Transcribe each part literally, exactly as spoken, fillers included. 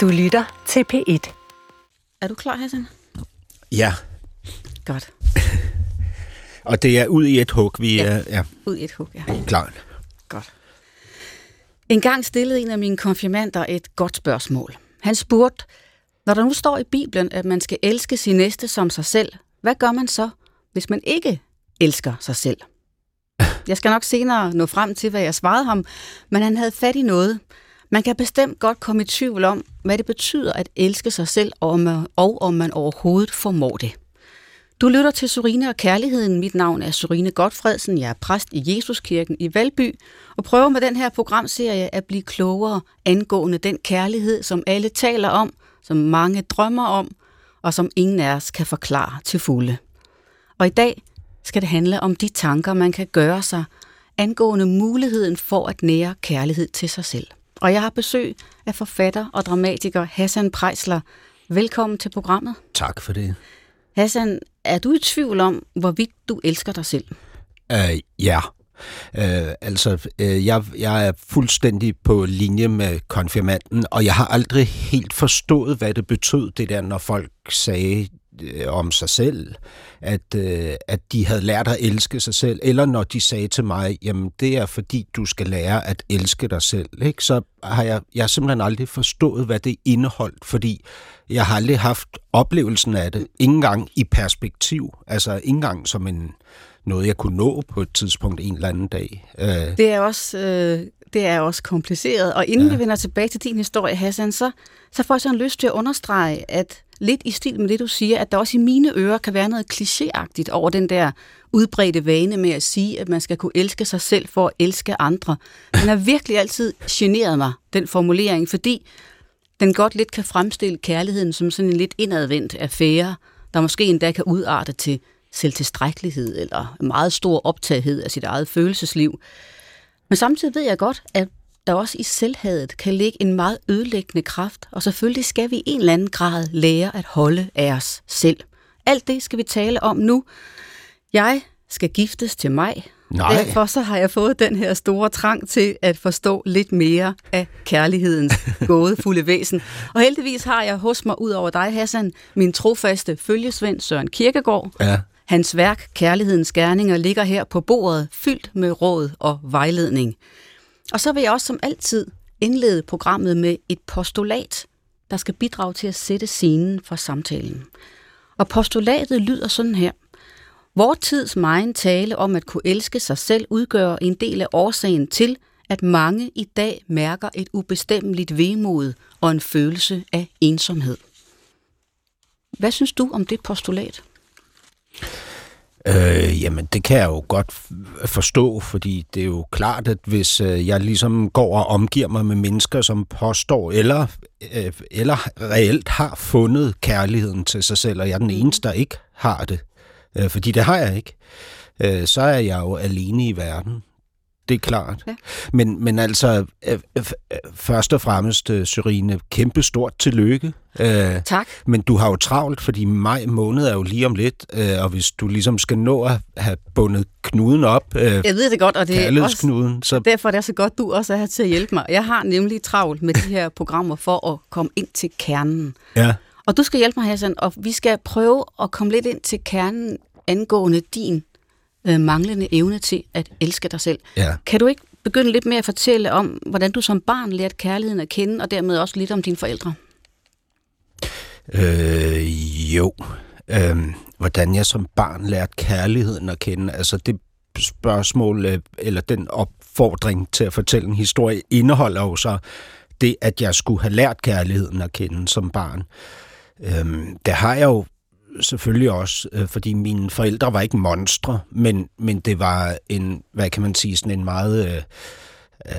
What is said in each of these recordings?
Du lytter til P et. Er du klar, Hassan? Ja. Godt. Og det er ud i et hug, vi ja. er... Ja, ud i et hug, ja. Klart. Godt. En gang stillede en af mine konfirmander et godt spørgsmål. Han spurgte, når der nu står i Bibelen, at man skal elske sin næste som sig selv, hvad gør man så, hvis man ikke elsker sig selv? Jeg skal nok senere nå frem til, hvad jeg svarede ham, men han havde fat i noget. Man kan bestemt godt komme i tvivl om, hvad det betyder at elske sig selv, og om man, og om man overhovedet formår det. Du lytter til Sørine og Kærligheden. Mit navn er Sørine Gotfredsen. Jeg er præst i Jesuskirken i Valby, og prøver med den her programserie at blive klogere angående den kærlighed, som alle taler om, som mange drømmer om, og som ingen af os kan forklare til fulde. Og i dag skal det handle om de tanker, man kan gøre sig angående muligheden for at nære kærlighed til sig selv. Og jeg har besøg af forfatter og dramatiker Hassan Preisler. Velkommen til programmet. Tak for det. Hassan, er du i tvivl om, hvorvidt du elsker dig selv? Uh, ja. Uh, altså, uh, jeg, jeg er fuldstændig på linje med konfirmanden, og jeg har aldrig helt forstået, hvad det betød, det der, når folk sagde uh, om sig selv, at, uh, at de havde lært at elske sig selv, eller når de sagde til mig, jamen det er fordi, du skal lære at elske dig selv, ikke? Så har jeg, jeg har simpelthen aldrig forstået, hvad det indeholdt, fordi jeg har aldrig haft oplevelsen af det, ikke engang i perspektiv, altså ikke engang som en... noget, jeg kunne nå på et tidspunkt en eller anden dag. Øh. Det er også, øh, det er også kompliceret. Og inden ja. vi vender tilbage til din historie, Hassan, så, så får jeg sådan lyst til at understrege, at lidt i stil med det, du siger, at der også i mine ører kan være noget klichéagtigt over den der udbredte vane med at sige, at man skal kunne elske sig selv for at elske andre. Den har virkelig altid generet mig, den formulering, fordi den godt lidt kan fremstille kærligheden som sådan en lidt indadvendt affære, der måske endda kan udarte til selvtilstrækkelighed eller meget stor optagethed af sit eget følelsesliv. Men samtidig ved jeg godt, at der også i selvhadet kan ligge en meget ødelæggende kraft, og selvfølgelig skal vi i en eller anden grad lære at holde af os selv. Alt det skal vi tale om nu. Jeg skal giftes til maj. Nej. Derfor så har jeg fået den her store trang til at forstå lidt mere af kærlighedens gådefulde væsen. Og heldigvis har jeg hos mig, ud over dig, Hassan, min trofaste følgesvend Søren Kierkegaard. Ja. Hans værk, Kærlighedens Gerninger, ligger her på bordet, fyldt med råd og vejledning. Og så vil jeg også som altid indlede programmet med et postulat, der skal bidrage til at sætte scenen for samtalen. Og postulatet lyder sådan her. Vor tids megen tale om at kunne elske sig selv udgør en del af årsagen til, at mange i dag mærker et ubestemmeligt vemod og en følelse af ensomhed. Hvad synes du om det postulat? Øh, jamen, det kan jeg jo godt forstå, fordi det er jo klart, at hvis jeg ligesom går og omgiver mig med mennesker, som påstår eller, eller reelt har fundet kærligheden til sig selv, og jeg er den eneste, der ikke har det, fordi det har jeg ikke, så er jeg jo alene i verden. Det er klart. Ja. Men, men altså, først og fremmest, Sørine, kæmpe stort tillykke. Tak. Men du har jo travlt, fordi maj måned er jo lige om lidt, og hvis du ligesom skal nå at have bundet knuden op, jeg ved det godt, og det er også så... derfor er det så godt, du også er her til at hjælpe mig. Jeg har nemlig travlt med de her programmer for at komme ind til kernen. Ja. Og du skal hjælpe mig, Hassan, og vi skal prøve at komme lidt ind til kernen angående din øh, manglende evne til at elske dig selv. Ja. Kan du ikke begynde lidt mere at fortælle om, hvordan du som barn lærte kærligheden at kende, og dermed også lidt om dine forældre? Øh, jo. Øh, hvordan jeg som barn lærte kærligheden at kende, altså det spørgsmål, eller den opfordring til at fortælle en historie, indeholder jo så det, at jeg skulle have lært kærligheden at kende som barn. Øhm, det har jeg jo selvfølgelig også, øh, fordi mine forældre var ikke monstre, men, men det var en, hvad kan man sige, sådan en meget øh,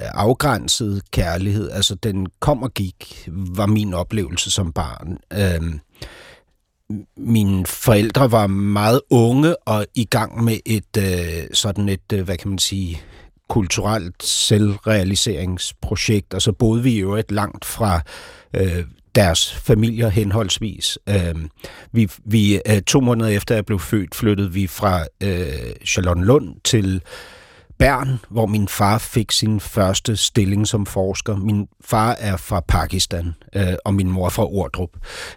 afgrænset kærlighed. Altså den kom og gik, var min oplevelse som barn. Øhm, mine forældre var meget unge og i gang med et øh, sådan et, øh, hvad kan man sige, kulturelt selvrealiseringsprojekt, og så boede vi jo et langt fra øh, deres familier henholdsvis. Øh, vi vi øh, to måneder efter jeg blev født, flyttede vi fra øh, Charlottenlund til Bern, hvor min far fik sin første stilling som forsker. Min far er fra Pakistan, øh, og min mor er fra Ordrup.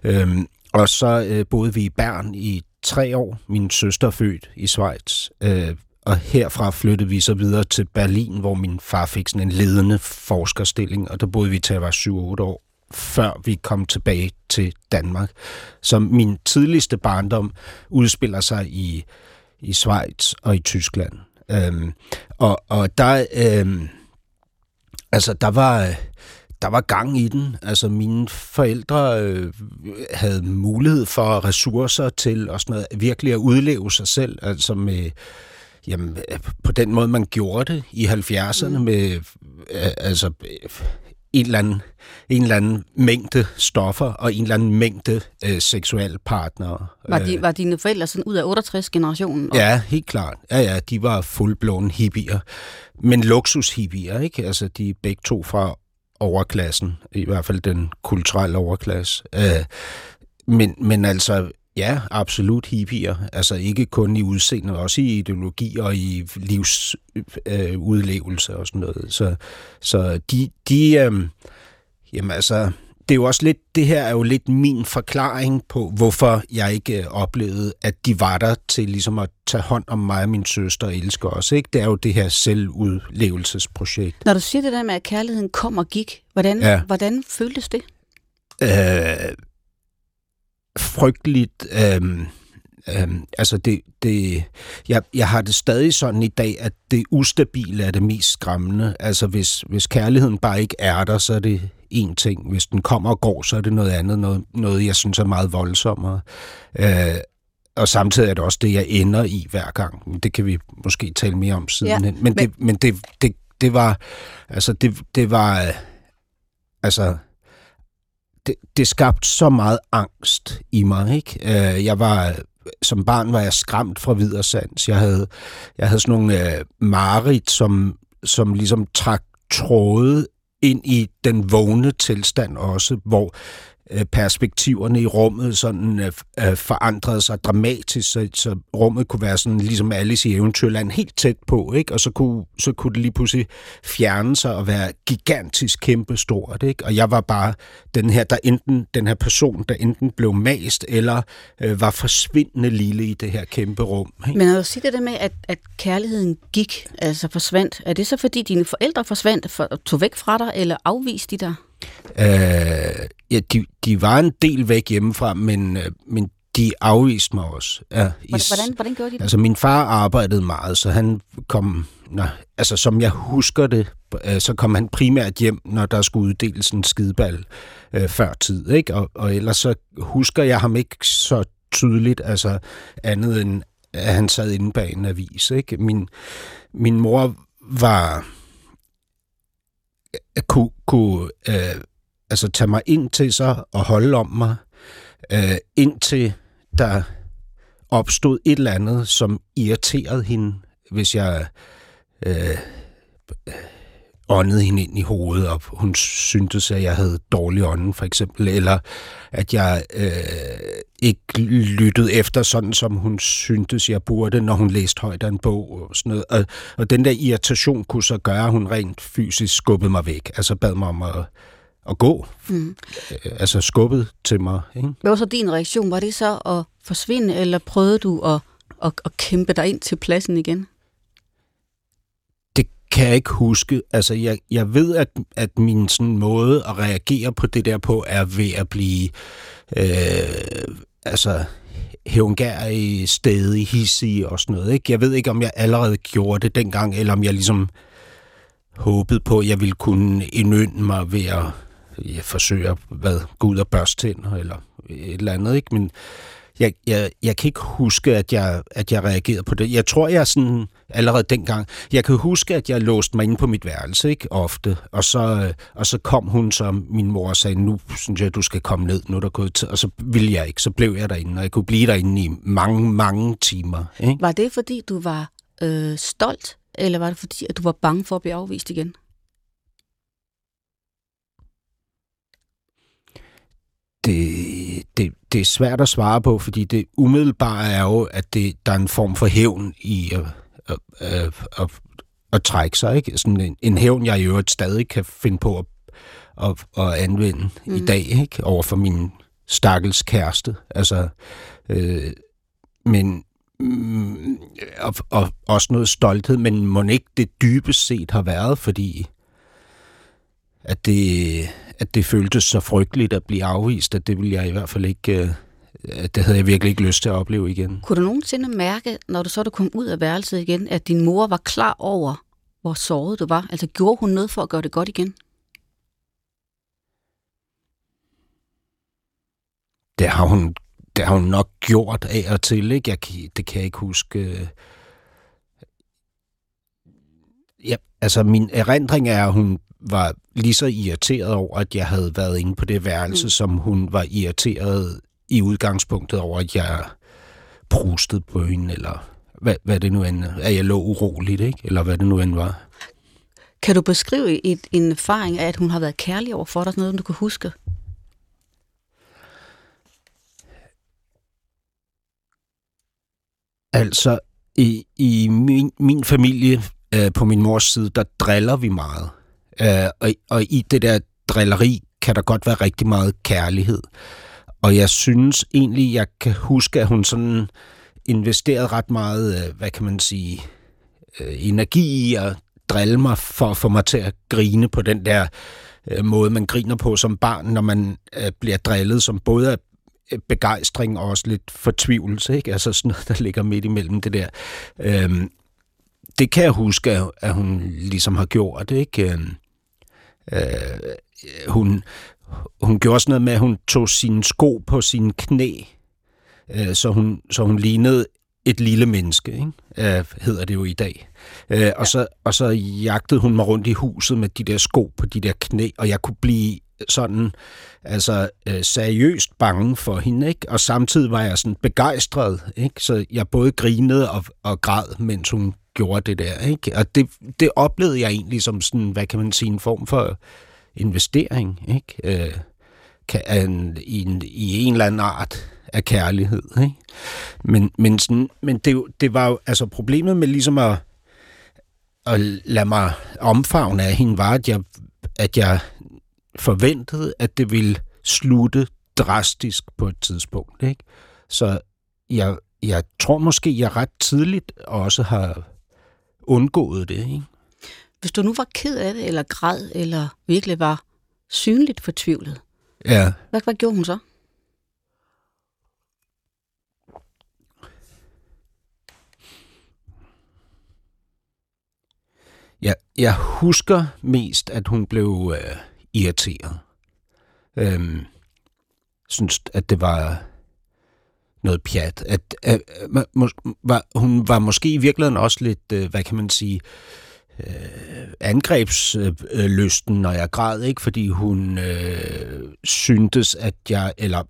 Øh, og så øh, boede vi i Bern i tre år. Min søster er født i Schweiz. Øh, og herfra flyttede vi så videre til Berlin, hvor min far fik sådan en ledende forskerstilling, og der boede vi til at være syv otte år, før vi kom tilbage til Danmark. Så min tidligste barndom udspiller sig i, i Schweiz og i Tyskland. Øhm, og, og der, øhm, altså der var, der var gang i den. Altså mine forældre øh, havde mulighed for ressourcer til og sådan noget, virkelig at udleve sig selv. Altså med, jamen, på den måde man gjorde det i halvfjerdserne med, øh, altså øh, En eller, anden, en eller anden mængde stoffer og en eller anden mængde øh, seksuelle partnere. Var, de, var dine forældre sådan ud af otteogtres-generationen? Og... Ja, helt klart. Ja, ja, de var fuldblåne hippier. Men luksushippier, ikke? Altså, de er begge to fra overklassen. I hvert fald den kulturelle overklasse. Øh, men, men altså... Ja, absolut hippier. Altså ikke kun i udseende, men også i ideologi og i livsudlevelse øh, og sådan noget. Så, så de... de øh, jamen altså, det er jo også lidt... Det her er jo lidt min forklaring på, hvorfor jeg ikke oplevede, at de var der til ligesom at tage hånd om mig og min søster og elsker os. Ikke? Det er jo det her selvudlevelsesprojekt. Når du siger det der med, at kærligheden kom og gik, hvordan, ja. hvordan føltes det? Øh... frygteligt, øhm, øhm, altså det, det jeg, jeg har det stadig sådan i dag, at det ustabile er det mest skræmmende. Altså hvis, hvis kærligheden bare ikke er der, så er det en ting. Hvis den kommer og går, så er det noget andet, noget, noget jeg synes er meget voldsommere. Øh, og samtidig er det også det, jeg ender i hver gang. Det kan vi måske tale mere om sidenhen. Ja, men det, men det, det, det var, altså det, det var, altså Det, det skabte så meget angst i mig, ikke? Øh, jeg var, som barn var jeg skræmt fra vidersands. Jeg havde, jeg havde sådan nogle øh, mareridt, som, som ligesom trak tråde ind i den vågne tilstand også, hvor øh, perspektiverne i rummet sådan øh, forandrede sig dramatisk, så, så rummet kunne være sådan ligesom Alice i Eventyrland helt tæt på, ikke? Og så kunne, så kunne det lige pludselig fjerne sig og være gigantisk kæmpestort, ikke? Og jeg var bare den her, der enten, den her person, der enten blev mast eller øh, var forsvindende lille i det her kæmpe rum, ikke? Men når du siger det der med, at, at kærligheden gik, altså forsvandt, er det så fordi dine forældre forsvandt, for, tog væk fra dig eller afviste de dig? Øh, ja, de, de var en del væk hjemmefra, men, men de afviste mig også. Ja, i, hvordan, hvordan gjorde de det? Altså, min far arbejdede meget, så han kom... Nå, altså, som jeg husker det, øh, så kom han primært hjem, når der skulle uddeles en skideball øh, før tid, ikke? Og, og ellers så husker jeg ham ikke så tydeligt, altså andet end, at han sad inde bag en avis, ikke? Min, min mor var... kunne, kunne øh, altså tage mig ind til sig og holde om mig, øh, indtil der opstod et eller andet, som irriterede hende, hvis jeg øh, åndede hende ind i hovedet, og hun syntes, at jeg havde dårlig ånden, for eksempel, eller at jeg øh, ikke lyttede efter, sådan som hun syntes, jeg burde, når hun læste højt af en bog, og sådan noget. Og, og den der irritation kunne så gøre, at hun rent fysisk skubbede mig væk, altså bad mig om at, at gå, mm. altså skubbede til mig, ikke? Hvad var så din reaktion? Var det så at forsvinde, eller prøvede du at, at, at kæmpe dig ind til pladsen igen? Kan jeg ikke huske. Altså, jeg, jeg ved, at, at min sådan måde at reagere på det der på, er ved at blive øh, altså, hævngærig, stædig, hissig og sådan noget, ikke? Jeg ved ikke, om jeg allerede gjorde det dengang, eller om jeg ligesom håbede på, at jeg ville kunne indynde mig ved at ja, forsøge at hvad, gå ud og børste tænder, eller et eller andet, ikke? Men Jeg, jeg, jeg kan ikke huske, at jeg, at jeg reagerede på det. Jeg tror, jeg sådan allerede dengang... Jeg kan huske, at jeg låste mig inde på mit værelse, ikke? Ofte. Og så, og så kom hun, som min mor sagde, nu synes jeg, du skal komme ned, nu er der gået tid. Og så ville jeg ikke. Så blev jeg derinde, og jeg kunne blive derinde i mange, mange timer, ikke? Var det, fordi du var øh, stolt, eller var det, fordi at du var bange for at blive afvist igen? Det, det, det er svært at svare på, fordi det umiddelbare er jo, at det, der er en form for hævn i at, at, at, at, at trække sig, ikke? Sådan en, en hævn, jeg i øvrigt stadig kan finde på at, at, at anvende mm. i dag, ikke? Over for min stakkels kæreste. Altså, øh, men mm, og, og også noget stolthed, men mon ikke det dybest set har været, fordi at det, at det føltes så frygteligt at blive afvist, at det ville jeg i hvert fald ikke, at det havde jeg virkelig ikke lyst til at opleve igen. Kunne du nogensinde mærke, når du så du kom ud af værelset igen, at din mor var klar over, hvor såret du var? Altså gjorde hun noget for at gøre det godt igen? Det har hun, det har hun nok gjort af og til, ikke? Jeg, det kan jeg ikke huske. Ja, altså min erindring er, at hun var lige så irriteret over, at jeg havde været inde på det værelse, mm. som hun var irriteret i udgangspunktet over, at jeg prustede på hende, eller hvad, hvad det nu end, at jeg lå uroligt, ikke? Eller hvad det nu end var. Kan du beskrive et, en erfaring af, at hun har været kærlig over for dig, sådan noget, du kan huske? Altså, i, i min, min familie, øh, på min mors side, der driller vi meget. Øh, og, og i det der drilleri kan der godt være rigtig meget kærlighed. Og jeg synes egentlig, jeg kan huske, at hun sådan investerede ret meget, øh, hvad kan man sige, øh, energi i at drille mig for at få mig til at grine på den der øh, måde, man griner på som barn, når man øh, bliver drillet, som både er begejstring og også lidt fortvivlelse, ikke? Altså sådan noget, der ligger midt imellem det der. Øhm, det kan jeg huske, at hun ligesom har gjort, ikke? Øhm, øh, hun, hun gjorde sådan noget med, at hun tog sine sko på sine knæ, øh, så, hun, så hun lignede et lille menneske, ikke? Øh, hedder det jo i dag. Øh, ja. og, så, og så jagtede hun mig rundt i huset med de der sko på de der knæ, og jeg kunne blive sådan, altså øh, seriøst bange for hende, ikke? Og samtidig var jeg sådan begejstret, ikke? Så jeg både grinede og, og græd, mens hun gjorde det der, ikke? Og det, det oplevede jeg egentlig som sådan, hvad kan man sige, en form for investering, ikke? Øh, kan, i, en, i en eller anden art af kærlighed, ikke? Men, men, sådan, men det, det var jo, altså problemet med ligesom at, at lade mig omfavne af hende, var, at jeg, at jeg forventede, at det ville slutte drastisk på et tidspunkt, ikke? Så jeg, jeg tror måske, jeg ret tidligt også har undgået det, ikke? Hvis du nu var ked af det, eller græd, eller virkelig var synligt fortvivlet, ja. hvad, hvad gjorde hun så? Jeg, jeg husker mest, at hun blev Øh, irriteret. Øhm, synes, at det var noget pjat. At, at, at, var, hun var måske i virkeligheden også lidt, øh, hvad kan man sige, øh, angrebslysten, når jeg græd, ikke? Fordi hun øh, syntes, at jeg, eller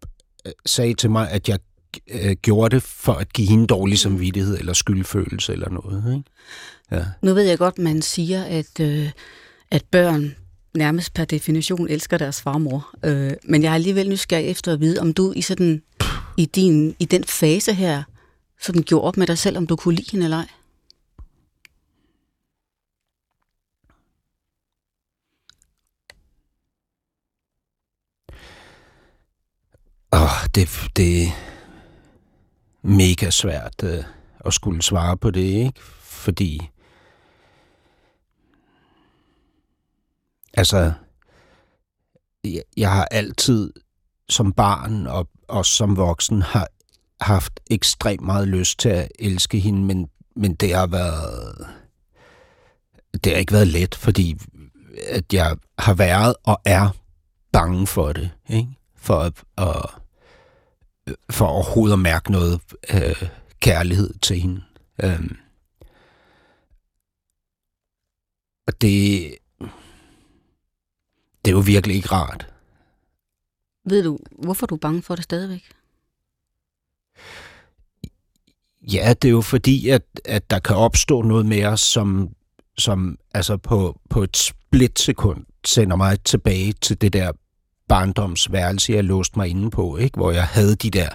øh, sagde til mig, at jeg øh, gjorde det for at give hende dårlig samvittighed, eller skyldfølelse, eller noget, ikke? Ja. Nu ved jeg godt, man siger, at, øh, at børn nærmest per definition elsker deres farmor. Øh, men jeg er alligevel nysgerrig efter at vide, om du i sådan i din i den fase her sådan gjorde op med dig selv, om du kunne lide hende eller ej. Åh, det det er mega svært øh, at skulle svare på det, ikke? Fordi altså, jeg, jeg har altid som barn og også som voksen har haft ekstremt meget lyst til at elske hende, men, men det har været, det har ikke været let, fordi at jeg har været og er bange for det, ikke? For at, at for overhovedet at mærke noget øh, kærlighed til hende. Øhm. Og det Det er jo virkelig ikke rart. Ved du, hvorfor du er bange for det stadigvæk? Ja, det er jo fordi, at, at der kan opstå noget mere, som, som altså på, på et splitsekund sender mig tilbage til det der barndomsværelse, jeg låste mig inde på, ikke? Hvor jeg havde de der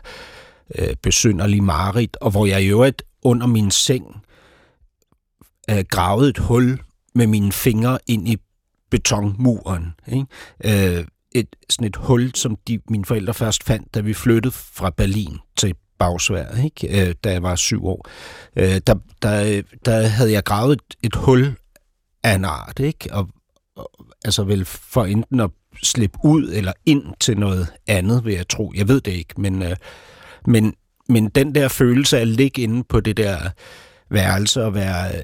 øh, besynderlige mareridt, og hvor jeg i øvrigt under min seng øh, gravet et hul med mine fingre ind i betonmuren. Ikke? Øh, et, sådan et hul, som de, mine forældre først fandt, da vi flyttede fra Berlin til Bagsvær, ikke? Øh, da jeg var syv år. Øh, der, der, der havde jeg gravet et, et hul af en art, ikke? Og, og, altså vel for enten at slippe ud eller ind til noget andet, vil jeg tro. Jeg ved det ikke, men, øh, men, men den der følelse af at ligge inde på det der værelse og være øh,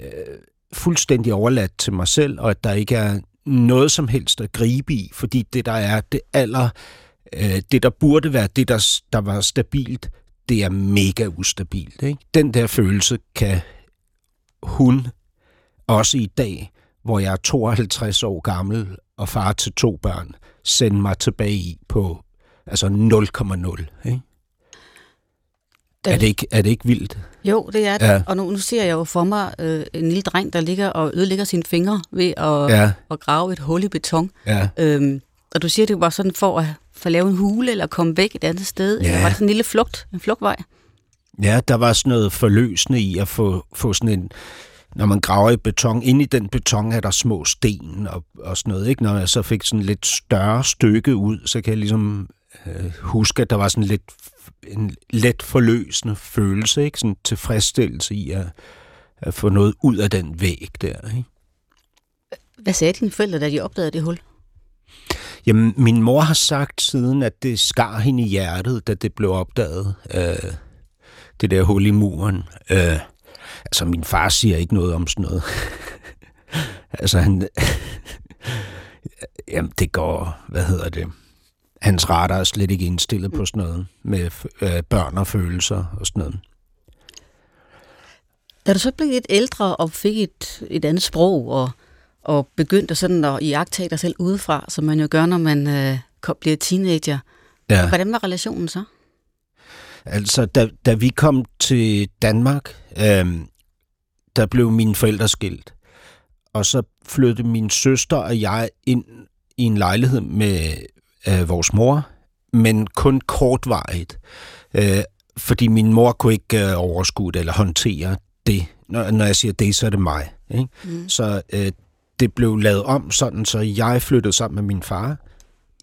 fuldstændig overladt til mig selv, og at der ikke er noget som helst at gribe i, fordi det der er det aller, øh, det der burde være det der, der var stabilt, det er mega ustabilt. Ikke? Den der følelse kan hun også i dag, hvor jeg er tooghalvtreds år gammel og far til to børn, sende mig tilbage i på altså nul komma nul. Ikke? Den... Er, det ikke, er det ikke vildt? Jo, det er det. Ja. Og nu, nu ser jeg jo for mig øh, en lille dreng, der ligger og ødelægger sine fingre ved at, ja. at grave et hul i beton. Ja. Øhm, og du siger, det var sådan for at, for at lave en hule eller komme væk et andet sted. Ja. Eller var det sådan en lille flugt, en flugtvej? Ja, der var sådan noget forløsende i at få, få sådan en... Når man graver i beton, inde i den beton er der små sten og, og sådan noget. Ikke? Når jeg så fik sådan et lidt større stykke ud, så kan jeg ligesom øh, huske, at der var sådan lidt, en let forløsende følelse, ikke? Sådan tilfredsstillelse i at, at få noget ud af den væg der. Ikke? Hvad sagde dine forældre, da de opdagede det hul? Jamen, min mor har sagt siden, at det skar hende i hjertet, da det blev opdaget, øh, det der hul i muren. Øh, Altså, min far siger ikke noget om sådan noget. altså, han... Jamen, det går... Hvad hedder det? Hans radar er slet ikke indstillet på sådan noget med øh, børn og følelser og sådan noget. Da du så blev lidt ældre og fik et, et andet sprog og, og begyndte sådan at iagttage dig selv udefra, som man jo gør, når man øh, bliver teenager, ja. Hvordan var relationen så? Altså, da, da vi kom til Danmark, øh, der blev mine forældre skilt. Og så flyttede min søster og jeg ind i en lejlighed med øh, vores mor, men kun kortvarigt. Øh, fordi min mor kunne ikke øh, overskue det eller håndtere det. Når, når jeg siger det, så er det mig. Ikke? Mm. Så øh, det blev lavet om sådan, så jeg flyttede sammen med min far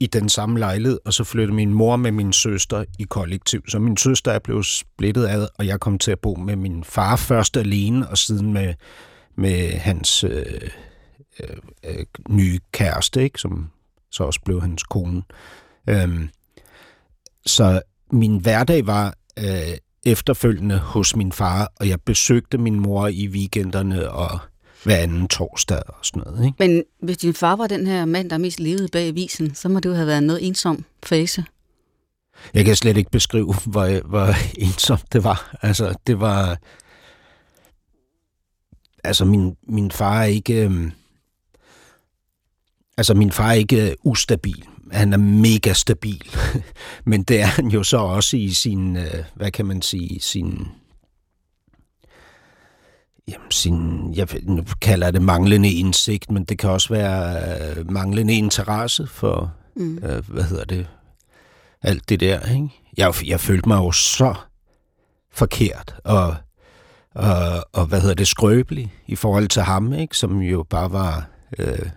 i den samme lejlighed, og så flyttede min mor med min søster i kollektiv. Så min søster er blevet splittet ad, og jeg kom til at bo med min far først alene, og siden med, med hans øh, øh, nye kæreste, ikke? Som så også blev hans kone. Øhm, så min hverdag var øh, efterfølgende hos min far, og jeg besøgte min mor i weekenderne, og hver anden torsdag og sådan noget. Ikke? Men hvis din far var den her mand, der mest levede bag avisen, så må det jo have været en noget ensom fase. Jeg kan slet ikke beskrive, hvor, hvor ensomt det var. Altså, det var... Altså, min, min far er ikke... Altså, min far er ikke ustabil. Han er mega stabil. Men det er han jo så også i sin... Hvad kan man sige? Sin... Jamen, sin, jeg nu kalder det manglende indsigt, men det kan også være øh, manglende interesse for, mm. øh, hvad hedder det, alt det der, ikke? Jeg, jeg følte mig jo så forkert, og, og, og hvad hedder det, skrøbelig i forhold til ham, ikke? Som jo bare var, øh,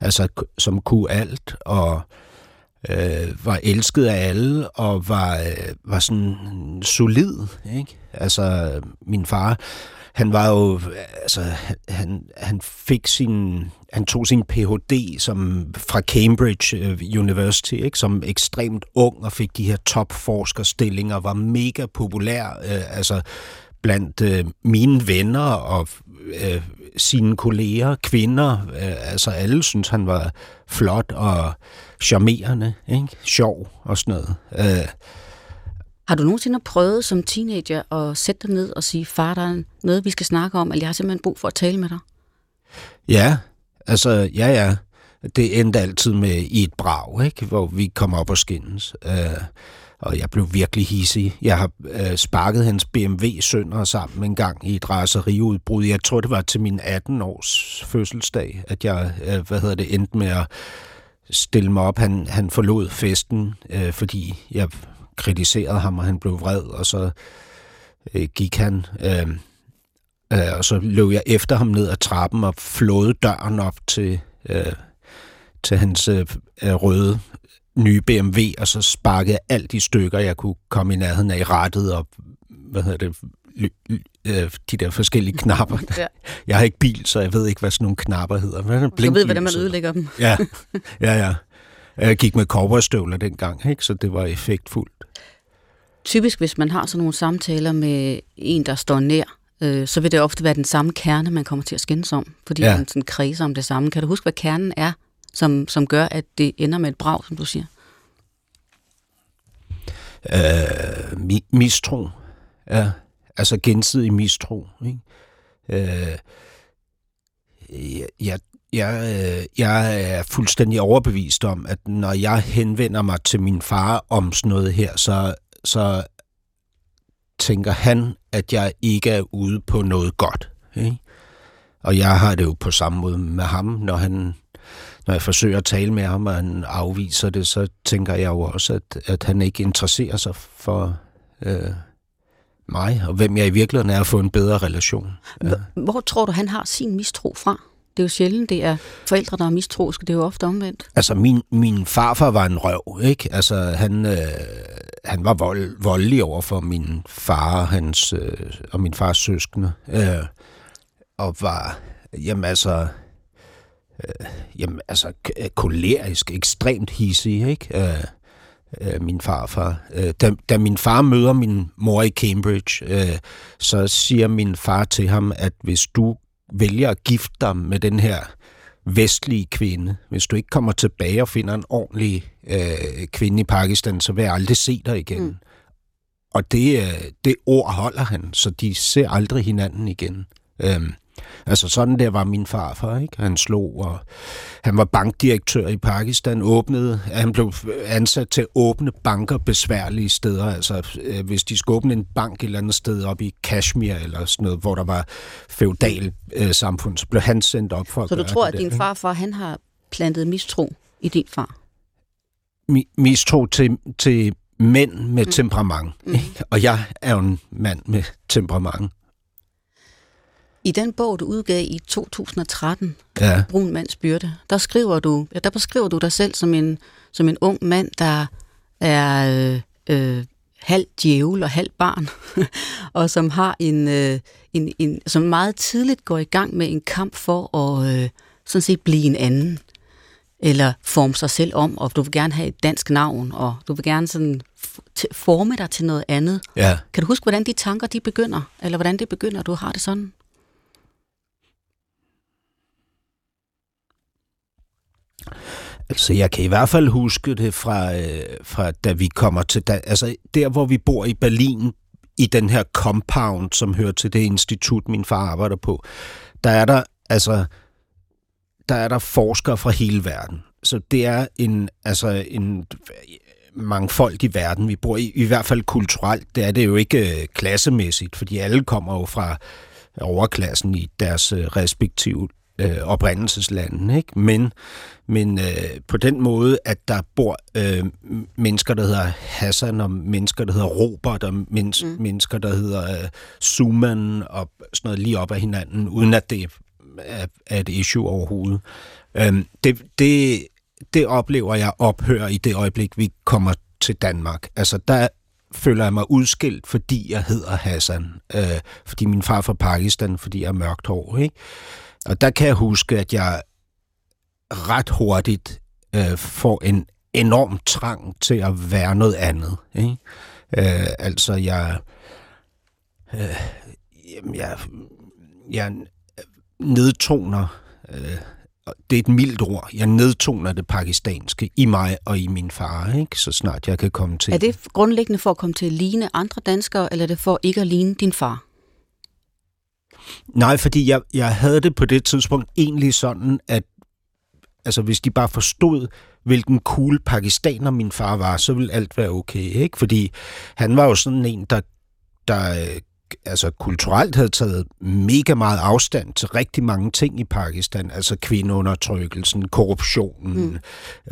altså, som kunne alt, og øh, var elsket af alle, og var, øh, var sådan solid, ikke? Altså, min far... Han var jo, altså, han, han fik sin, han tog sin P H D som, fra Cambridge University, ikke, som ekstremt ung og fik de her topforskerstillinger, var mega populær, øh, altså blandt øh, mine venner og øh, sine kolleger, kvinder, øh, altså alle synes han var flot og charmerende, ikke, sjov og sådan noget. Øh, Har du nogensinde prøvet som teenager at sætte dig ned og sige, far, der er noget, vi skal snakke om, eller jeg har simpelthen brug for at tale med dig? Ja, altså, ja, ja. Det endte altid med i et brag, ikke? Hvor vi kom op og skændes. Øh, og jeg blev virkelig hidsig. Jeg har øh, sparket hans B M W-sønder sammen en gang i et raseriudbrud. Jeg tror, det var til min atten-års fødselsdag, at jeg, øh, hvad hedder det, endte med at stille mig op. Han, han forlod festen, øh, fordi jeg... kritiserede ham, og han blev vred, og så øh, gik han. Øh, Øh, og så løb jeg efter ham ned ad trappen og flåede døren op til, øh, til hans øh, røde nye B M W, og så sparkede alt de stykker, jeg kunne komme i nærheden af i rattet, og hvad hedder det, de der forskellige knapper. Ja. Jeg har ikke bil, så jeg ved ikke, hvad sådan nogle knapper hedder. Du ved, hvordan man ødelægger dem. Ja, ja, ja. Jeg gik med cowboystøvler dengang, ikke? Så det var effektfuldt. Typisk, hvis man har sådan nogle samtaler med en, der står nær, øh, så vil det ofte være den samme kerne, man kommer til at skændes om, fordi ja. man sådan kredser om det samme. Kan du huske, hvad kernen er, som, som gør, at det ender med et brag, som du siger? Øh, mi- mistro, ja. Altså gensidig mistro, ikke? Øh, jeg, jeg, jeg er fuldstændig overbevist om, at når jeg henvender mig til min far om sådan noget her, så, så tænker han, at jeg ikke er ude på noget godt, ikke? Og jeg har det jo på samme måde med ham, når han... Når jeg forsøger at tale med ham, og han afviser det, så tænker jeg jo også, at, at han ikke interesserer sig for øh, mig, og hvem jeg i virkeligheden er, at få en bedre relation. Hvor tror du, han har sin mistro fra? Det er jo sjældent, det er forældre, der er mistroiske. Det er jo ofte omvendt. Altså, min, min farfar var en røv, ikke? Altså, han, øh, han var vold, voldelig over for min far hans, øh, og min fars søskende. Øh, og var, jamen altså... Øh, jamen, altså, kolerisk, ekstremt hissig, ikke? Øh, øh, min farfar. Øh, da, da min far møder min mor i Cambridge, øh, så siger min far til ham, at hvis du vælger at gifte dig med den her vestlige kvinde, hvis du ikke kommer tilbage og finder en ordentlig øh, kvinde i Pakistan, så vil jeg aldrig se dig igen. Mm. Og det, øh, det ord holder han, så de ser aldrig hinanden igen. Øh, Altså sådan der var min farfar, ikke? Han slog, og han var bankdirektør i Pakistan, åbnede, han blev ansat til at åbne banker besværlige steder, altså hvis de skulle åbne en bank et eller andet sted op i Kashmir eller sådan noget, hvor der var feudal øh, samfund, så blev han sendt op for at gøre det. Så du tror, at din farfar, han har plantet mistro i din far? Mi- mistro til, til mænd med mm. temperament, mm. og jeg er jo en mand med temperament. I den bog, du udgav i to tusind og tretten, ja. Brun Mands Byrde, der skriver du, ja, der beskriver du dig selv som en, som en ung mand, der er øh, øh, halv djævel og halv barn, og som har en, øh, en, en, som meget tidligt går i gang med en kamp for at øh, sådan set blive en anden, eller forme sig selv om, og du vil gerne have et dansk navn, og du vil gerne sådan t- forme dig til noget andet. Ja. Kan du huske, hvordan de tanker, de begynder, eller hvordan det begynder, du har det sådan? Altså, jeg kan i hvert fald huske det fra, øh, fra da vi kommer til... Dan- altså, der hvor vi bor i Berlin, i den her compound, som hører til det institut, min far arbejder på, der er der, altså, der, er der forskere fra hele verden. Så det er en, altså, en mangfoldig verden, vi bor i. I hvert fald kulturelt, det er det jo ikke øh, klassemæssigt, fordi alle kommer jo fra overklassen i deres øh, respektive... Øh, oprindelseslanden, ikke? Men, men øh, på den måde, at der bor øh, mennesker, der hedder Hassan, og mennesker, der hedder Robert, og mens, mm. mennesker, der hedder øh, Suman, og sådan noget lige op ad hinanden, uden at det er, er et issue overhovedet. Øh, det, det, det oplever jeg ophører i det øjeblik, vi kommer til Danmark. Altså, der føler jeg mig udskilt, fordi jeg hedder Hassan. Øh, fordi min far er fra Pakistan, fordi jeg er mørkt hår, ikke? Og der kan jeg huske, at jeg ret hurtigt øh, får en enorm trang til at være noget andet, ikke? Øh, altså, jeg, øh, jamen jeg, jeg nedtoner, øh, det er et mildt ord, jeg nedtoner det pakistanske i mig og i min far, ikke? Så snart jeg kan komme til. Er det grundlæggende for at komme til at ligne andre danskere, eller er det for ikke at ligne din far? Nej, fordi jeg, jeg havde det på det tidspunkt egentlig sådan, at altså, hvis de bare forstod, hvilken cool pakistaner min far var, så ville alt være okay, ikke? Fordi han var jo sådan en, der, der altså, kulturelt havde taget mega meget afstand til rigtig mange ting i Pakistan. Altså kvindeundertrykkelsen, korruptionen, mm.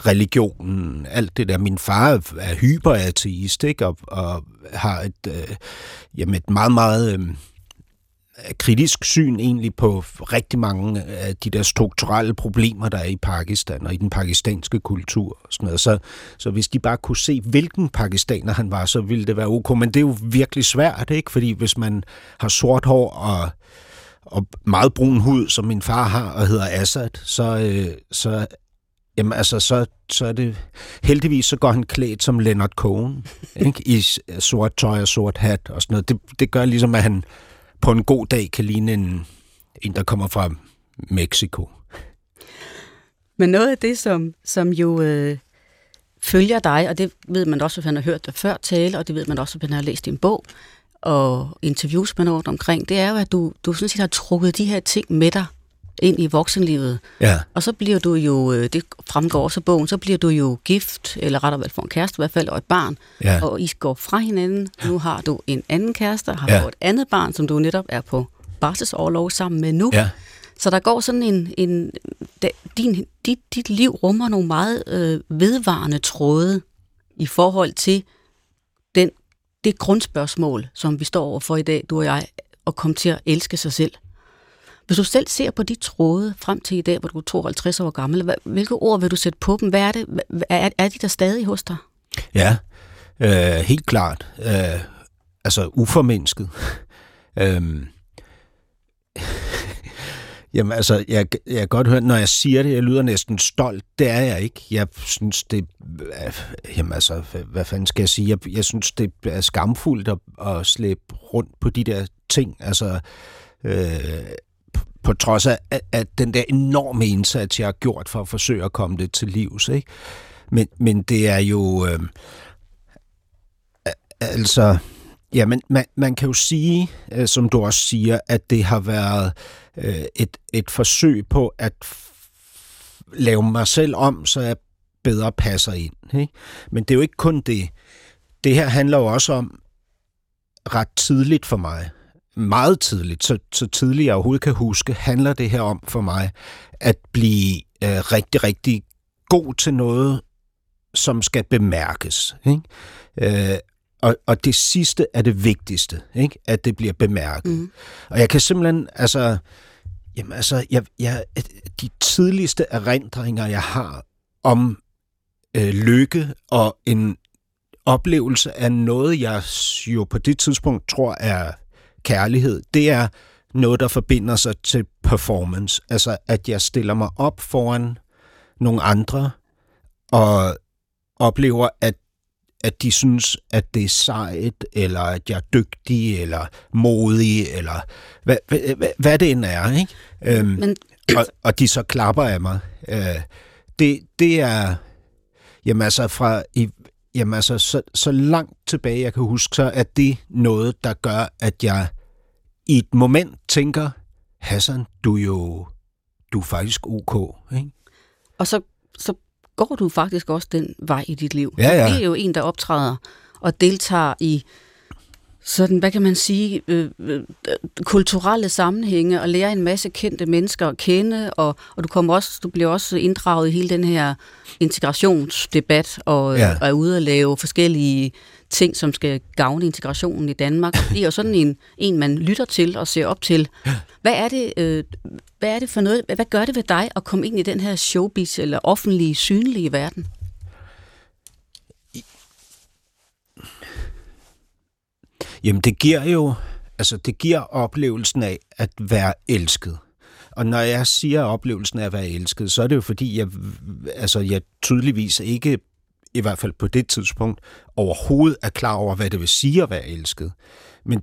religionen, alt det der. Min far er hyperateist, ikke? Og, og har et, øh, jamen et meget, meget... Øh, kritisk syn egentlig på rigtig mange af de der strukturelle problemer, der er i Pakistan og i den pakistanske kultur og sådan noget. Så, så hvis de bare kunne se, hvilken pakistaner han var, så ville det være okay. Men det er jo virkelig svært, ikke? Fordi hvis man har sort hår og, og meget brun hud, som min far har og hedder Assad, så, øh, så, jamen, altså, så, så er det... Heldigvis så går han klædt som Leonard Cohen, ikke? I sort tøj og sort hat og sådan noget. Det, det gør ligesom, at han på en god dag kan ligne en, en der kommer fra Mexico. Men noget af det, som, som jo øh, følger dig, og det ved man også, at han har hørt dig før tale, og det ved man også, at han har læst din bog og interviews med noget omkring, det er jo, at du, du sådan set har trukket de her ting med dig ind i voksenlivet. Ja. Og så bliver du jo, det fremgår også bogen, så bliver du jo gift, eller rettere for en kæreste i hvert fald, og et barn. Ja. Og I går fra hinanden. Nu har du en anden kæreste, har ja. fået et andet barn, som du netop er på barselsorlov sammen med nu. Ja. Så der går sådan en... en da, din, dit, dit liv rummer nogle meget øh, vedvarende tråde i forhold til den, det grundspørgsmål, som vi står overfor i dag, du og jeg, at komme til at elske sig selv. Hvis du selv ser på de tråde frem til i dag, hvor du er tooghalvtreds år gammel, hvilke ord vil du sætte på dem? Hvad er det? Er, er de der stadig hos dig? Ja, øh, helt klart. Øh, altså uformennesket. øhm. Jamen altså, jeg, jeg kan godt høre, når jeg siger det, jeg lyder næsten stolt. Det er jeg ikke. Jeg synes, det... Jamen altså, hvad fanden skal jeg sige? Jeg, jeg synes, det er skamfuldt at, at slæbe rundt på de der ting. Altså... Øh, på trods af at den der enorme indsats, jeg har gjort for at forsøge at komme det til livs. Ikke? Men, men det er jo... Øh, altså... Ja, men man, man kan jo sige, øh, som du også siger, at det har været øh, et, et forsøg på at f- lave mig selv om, så jeg bedre passer ind. Ikke? Men det er jo ikke kun det. Det her handler jo også om ret tidligt for mig. Meget tidligt, så, så tidligt jeg overhovedet kan huske, handler det her om for mig at blive øh, rigtig, rigtig god til noget, som skal bemærkes. Ikke? Øh, og, og det sidste er det vigtigste, ikke? At det bliver bemærket. Mm. Og jeg kan simpelthen, altså, jamen, altså jeg, jeg, de tidligste erindringer, jeg har om øh, lykke og en oplevelse af noget, jeg jo på det tidspunkt tror er kærlighed, det er noget, der forbinder sig til performance. Altså, at jeg stiller mig op foran nogle andre og oplever, at, at de synes, at det er sejt, eller at jeg er dygtig, eller modig, eller hvad, hvad, hvad, hvad det end er, ikke? Øhm, Men... og, og de så klapper af mig. Øh, det, det er... Jamen altså, fra... I, Jamen altså, så, så langt tilbage, jeg kan huske, så er det noget, der gør, at jeg i et moment tænker, Hassan, du er jo du er faktisk ok. Ikke? Og så, så går du faktisk også den vej i dit liv. Ja, ja. Det er jo en, der optræder og deltager i sådan, hvad kan man sige, øh, øh, kulturelle sammenhænge og lærer en masse kendte mennesker at kende, og, og du, kommer også, du bliver også inddraget i hele den her integrationsdebat og, ja. og er ude at lave forskellige ting, som skal gavne integrationen i Danmark. Det er jo sådan en, en man lytter til og ser op til. Hvad er det, øh, hvad er det for noget, hvad gør det ved dig at komme ind i den her showbiz eller offentlige, synlige verden? Jamen, det giver jo, altså det giver oplevelsen af at være elsket. Og når jeg siger oplevelsen af at være elsket, så er det jo fordi, jeg, altså jeg tydeligvis ikke, i hvert fald på det tidspunkt, overhovedet er klar over, hvad det vil sige at være elsket. Men,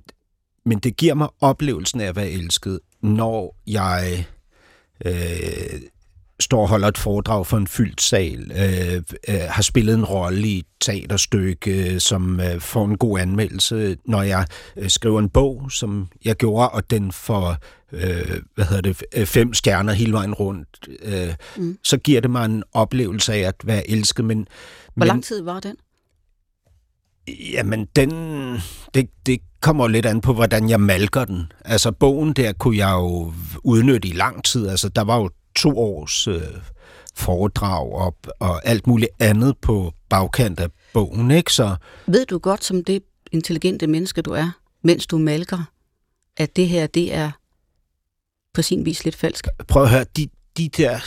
men det giver mig oplevelsen af at være elsket, når jeg øh, står og holder et foredrag for en fyldt sal, øh, øh, har spillet en rolle i et teaterstykke, øh, som øh, får en god anmeldelse, når jeg øh, skriver en bog, som jeg gjorde, og den får øh, hvad hedder det, fem stjerner hele vejen rundt, øh, mm. så giver det mig en oplevelse af at være elsket. Men, Hvor men, lang tid var den? Jamen, den, det, det kommer lidt an på, hvordan jeg malker den. Altså, bogen der kunne jeg jo udnytte i lang tid. Altså, der var jo to års øh, foredrag op, og alt muligt andet på bagkant af bogen, ikke? Så... Ved du godt, som det intelligente menneske, du er, mens du malker, at det her, det er på sin vis lidt falsk. Prøv at høre, de, de, der,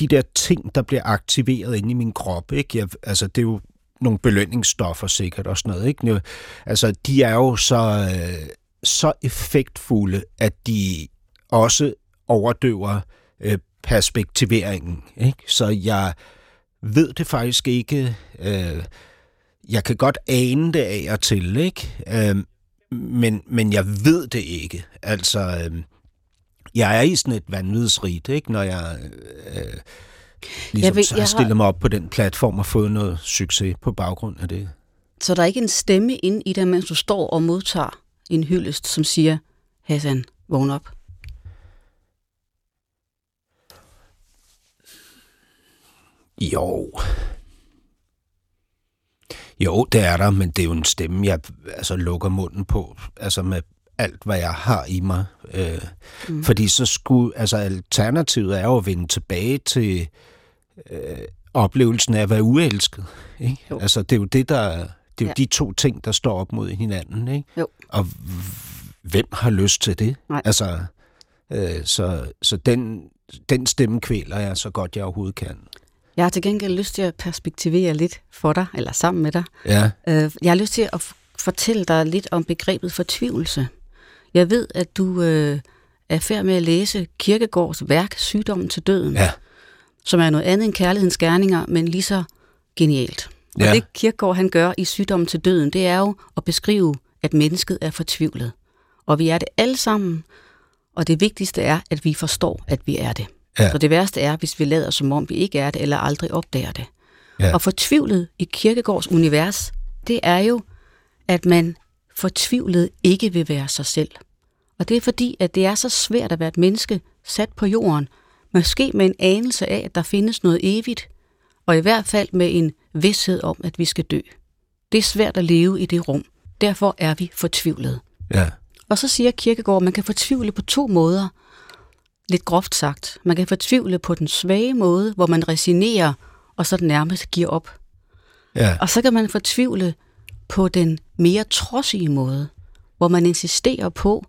de der ting, der bliver aktiveret inde i min krop, ikke? Jeg, altså, det er jo nogle belønningsstoffer sikkert og sådan noget, ikke? Altså, de er jo så, øh, så effektfulde, at de også overdøver øh, perspektiveringen, ikke? Så jeg ved det faktisk ikke. Øh, jeg kan godt ane det af og til, ikke? Øh, men, men jeg ved det ikke. Altså, øh, jeg er i sådan et vanvidsrigt, ikke? Når jeg... Øh, Ligesom jeg, vil, jeg har stillet mig op på den platform og fået noget succes på baggrund af det. Så der er ikke en stemme inde i dig, mens du står og modtager en hyldest, som siger, Hassan, vågn op. Jo. Jo, det er der, men det er jo en stemme, jeg altså, lukker munden på, altså med alt, hvad jeg har i mig. Øh, mm. Fordi så skulle, altså alternativet er jo at vende tilbage til øh, oplevelsen af at være uelsket. Ikke? Altså det er jo det, der, det er jo ja. de to ting, der står op mod hinanden. Ikke? Jo. Og hvem har lyst til det? Nej. Altså, øh, så, så den, den stemme kvæler jeg så godt, jeg overhovedet kan. Jeg har til gengæld lyst til at perspektivere lidt for dig, eller sammen med dig. Ja. Øh, jeg har lyst til at fortælle dig lidt om begrebet fortvivlelse. Jeg ved, at du øh, er færdig med at læse Kierkegaards værk, Sygdommen til døden, ja. som er noget andet end Kærlighedens Gerninger, men lige så genialt. Og ja. det Kierkegaard han gør i Sygdommen til døden, det er jo at beskrive, at mennesket er fortvivlet. Og vi er det alle sammen, og det vigtigste er, at vi forstår, at vi er det. Ja. Så det værste er, hvis vi lader som om, vi ikke er det, eller aldrig opdager det. Ja. Og fortvivlet i Kierkegaards univers, det er jo, at man fortvivlet ikke vil være sig selv. Og det er fordi, at det er så svært at være et menneske sat på jorden, måske med en anelse af, at der findes noget evigt, og i hvert fald med en vished om, at vi skal dø. Det er svært at leve i det rum. Derfor er vi fortvivlede. Ja. Og så siger Kierkegaard, at man kan fortvivle på to måder. Lidt groft sagt. Man kan fortvivle på den svage måde, hvor man resignerer, og så nærmest giver op. Ja. Og så kan man fortvivle på den mere trodsige måde, hvor man insisterer på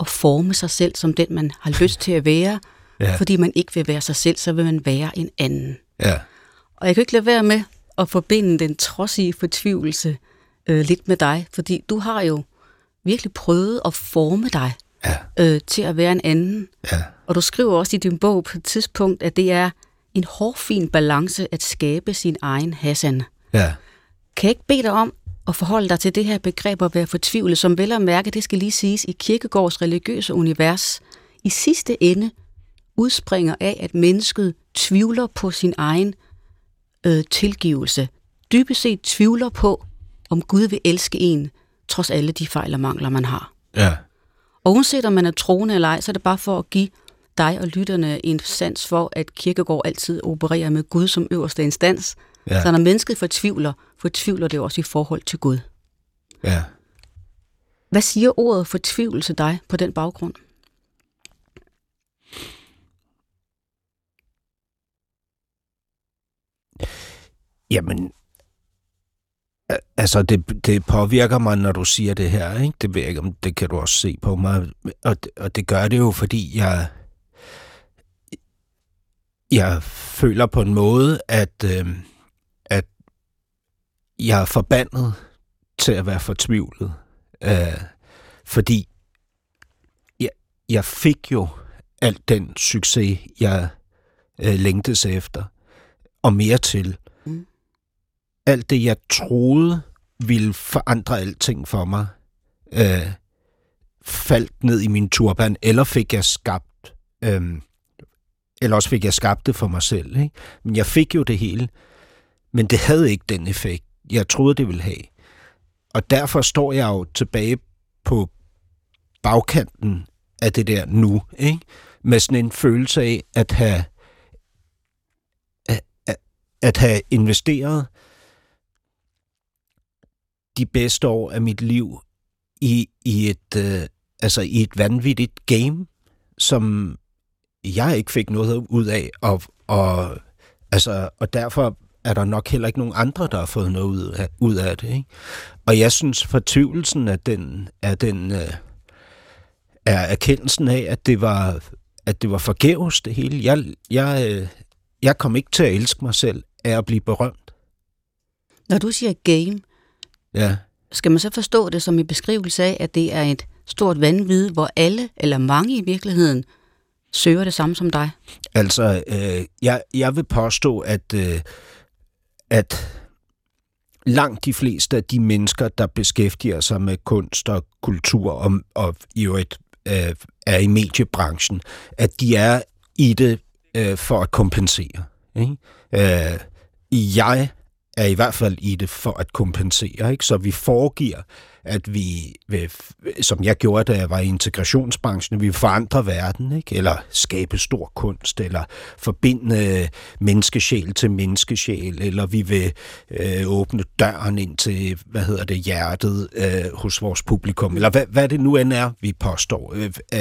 at forme sig selv som den, man har lyst til at være, ja. fordi man ikke vil være sig selv, så vil man være en anden. Ja. Og jeg kan ikke lade være med at forbinde den trodsige fortvivlelse øh, lidt med dig, fordi du har jo virkelig prøvet at forme dig ja. øh, til at være en anden. Ja. Og du skriver også i din bog på et tidspunkt, at det er en hårfin balance at skabe sin egen Hassan. Ja. Kan jeg ikke bede dig om og forholde dig til det her begreb at være fortvivlet, som vel at mærke, det skal lige siges, i Kierkegaards religiøse univers, i sidste ende udspringer af, at mennesket tvivler på sin egen øh, tilgivelse. Dybest set tvivler på, om Gud vil elske en, trods alle de fejl og mangler, man har. Ja. Og uanset om man er troende eller ej, så er det bare for at give dig og lytterne en sans for, at Kierkegaard altid opererer med Gud som øverste instans. Ja. Så når mennesket fortvivler, fortvivler det også i forhold til Gud. Ja. Hvad siger ordet fortvivlelse dig på den baggrund? Jamen, altså det, det påvirker mig, når du siger det her, ikke? Det ved jeg ikke, om det kan du også se på mig. Og det, og det gør det jo, fordi jeg, jeg føler på en måde, at... Øh, Jeg er forbandet til at være fortvivlet, øh, fordi jeg, jeg fik jo alt den succes, jeg øh, længtes efter, og mere til. Mm. Alt det, jeg troede ville forandre alting for mig, øh, faldt ned i min turban, eller fik jeg skabt, øh, eller også fik jeg skabt det for mig selv. Ikke? Men jeg fik jo det hele, men det havde ikke den effekt, jeg troede, det ville have. Og derfor står jeg jo tilbage på bagkanten af det der nu, ikke? Med sådan en følelse af at have, at, at have investeret de bedste år af mit liv i, i, et, øh, altså i et vanvittigt game, som jeg ikke fik noget ud af. Og, og, altså, og derfor er der nok heller ikke nogen andre, der har fået noget ud af, ud af det. Ikke? Og jeg synes, fortvivlelsen er den, er den, øh, er erkendelsen af, at det var, at det var forgæves det hele. Jeg, jeg, jeg kom ikke til at elske mig selv af at blive berømt. Når du siger game, ja. Skal man så forstå det som en beskrivelse af, at det er et stort vanvid, hvor alle, eller mange i virkeligheden, søger det samme som dig? Altså, øh, jeg, jeg vil påstå, at, øh, at langt de fleste af de mennesker, der beskæftiger sig med kunst og kultur, og, og i øvrigt øh, er i mediebranchen, at de er i det øh, for at kompensere. Ikke? Øh, jeg er i hvert fald i det for at kompensere, ikke? Så vi foregiver, at vi, som jeg gjorde, da jeg var i integrationsbranchen, vi forandrer verden, ikke? Eller skabe stor kunst, eller forbinde menneskesjæl til menneskesjæl, eller vi vil øh, åbne døren ind til, hvad hedder det, hjertet øh, hos vores publikum, eller hvad, hvad det nu end er, vi påstår. Øh, øh,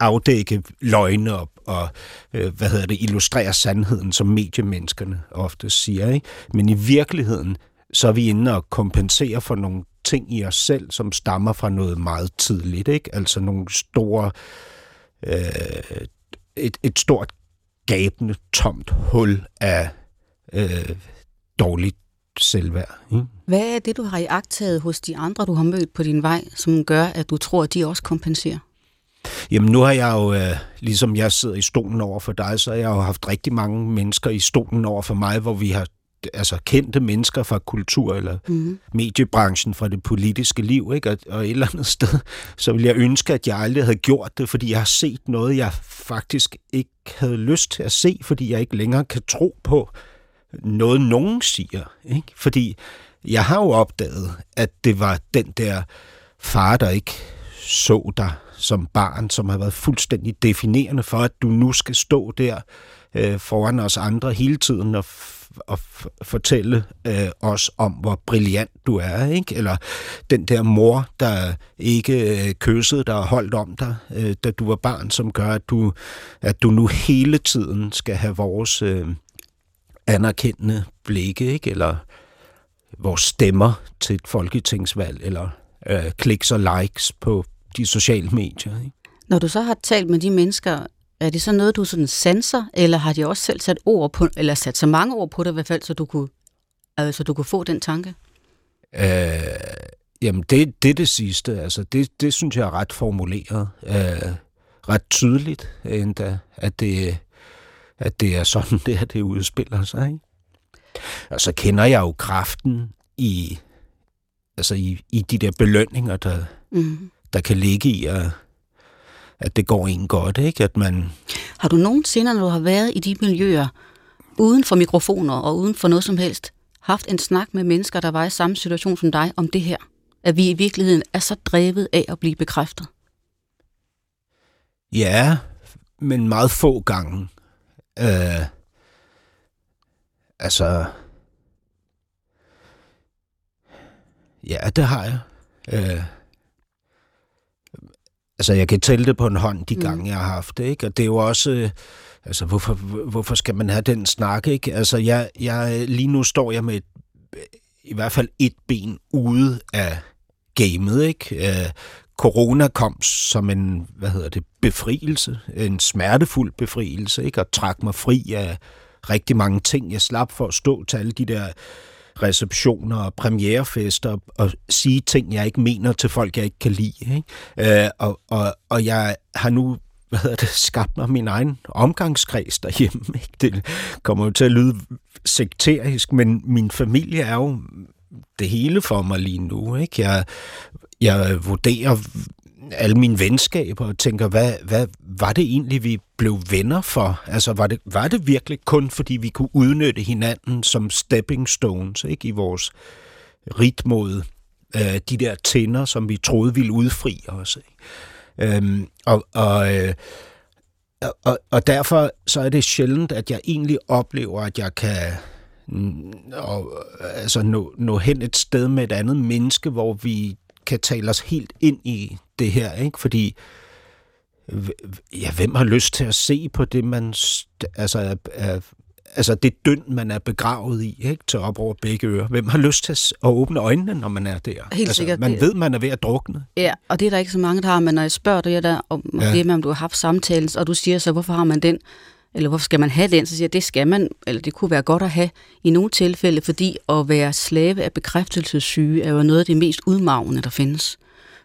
afdække løgne op og øh, hvad hedder det, illustrere sandheden, som mediemenneskerne ofte siger, ikke? Men i virkeligheden, så er vi inde og kompensere for nogle ting i os selv, som stammer fra noget meget tidligt, ikke? Altså nogle store, øh, et, et stort gabende, tomt hul af øh, dårligt selvværd. Ikke? Hvad er det, du har iagttaget hos de andre, du har mødt på din vej, som gør, at du tror, at de også kompenserer? Jamen nu har jeg jo, øh, ligesom jeg sidder i stolen over for dig, så har jeg jo haft rigtig mange mennesker i stolen over for mig, hvor vi har altså kendte mennesker fra kultur eller mm. mediebranchen, fra det politiske liv, ikke? Og, og et eller andet sted, så ville jeg ønske, at jeg aldrig havde gjort det, fordi jeg har set noget, jeg faktisk ikke havde lyst til at se, fordi jeg ikke længere kan tro på noget, nogen siger, ikke? Fordi jeg har jo opdaget, at det var den der far, der ikke så dig som barn, som har været fuldstændig definerende for, at du nu skal stå der øh, foran os andre hele tiden og, f- og f- fortælle øh, os om, hvor brillant du er, ikke? Eller den der mor, der ikke øh, kyssede dig og holdt om dig, øh, da du var barn, som gør, at du, at du nu hele tiden skal have vores øh, anerkendende blikke, ikke? Eller vores stemmer til et folketingsvalg, eller øh, kliks og likes på de sociale medier. Ikke? Når du så har talt med de mennesker, er det så noget, du sådan sanser, eller har de også selv sat ord på, eller sat så mange ord på det i hvert fald, så du kunne, altså, du kunne få den tanke? Øh, jamen, det, det er det sidste. Altså, det, det synes jeg er ret formuleret. Øh, ret tydeligt endda, at det, at det er sådan, det her, det udspiller sig. Ikke? Og så kender jeg jo kraften i, altså i, i de der belønninger, der mm. der kan ligge i, at, at det går en godt, ikke? At man... Har du nogensinde, når du har været i de miljøer, uden for mikrofoner og uden for noget som helst, haft en snak med mennesker, der var i samme situation som dig, om det her? At vi i virkeligheden er så drevet af at blive bekræftet? Ja, men meget få gange. Øh, altså... Ja, det har jeg. Øh... Altså, jeg kan tælle det på en hånd, de gange, jeg har haft det, ikke? Og det er jo også... Øh, altså, hvorfor, hvorfor skal man have den snak, ikke? Altså, jeg, jeg, lige nu står jeg med et, i hvert fald et ben ude af gamet, ikke? Øh, corona kom som en, hvad hedder det, befrielse. En smertefuld befrielse, ikke? Og trak mig fri af rigtig mange ting. Jeg slap for at stå til alle de der receptioner og premierefester og sige ting, jeg ikke mener til folk, jeg ikke kan lide. Ikke? Øh, og, og, og jeg har nu, hvad hedder det, skabt mig min egen omgangskreds derhjemme. Ikke? Det kommer jo til at lyde sekterisk, men min familie er jo det hele for mig lige nu. Ikke? Jeg, jeg vurderer alle mine venskaber og tænker, hvad, hvad var det egentlig, vi blev venner for? Altså, var det, var det virkelig kun, fordi vi kunne udnytte hinanden som stepping stones, ikke? I vores rit mod øh, de der tænder, som vi troede ville udfri os. Ikke? Øhm, og, og, øh, og, og derfor så er det sjældent, at jeg egentlig oplever, at jeg kan og, altså, nå, nå hen et sted med et andet menneske, hvor vi kan tale os helt ind i det her, ikke? Fordi ja, hvem har lyst til at se på det, man st- altså er, er, altså det dønd, man er begravet i, ikke? Til op over begge ører. Hvem har lyst til at åbne øjnene, når man er der? Helt altså, sikkert. Man det. Ved, man er ved at drukne. Ja, og det er der ikke så mange, der har, men når jeg spørger dig der, om ja. Det med, om du har haft samtalen, og du siger så, hvorfor har man den, eller hvorfor skal man have den, så siger jeg, det skal man, eller det kunne være godt at have i nogle tilfælde, fordi at være slave af bekræftelsessyge er jo noget af det mest udmagende, der findes.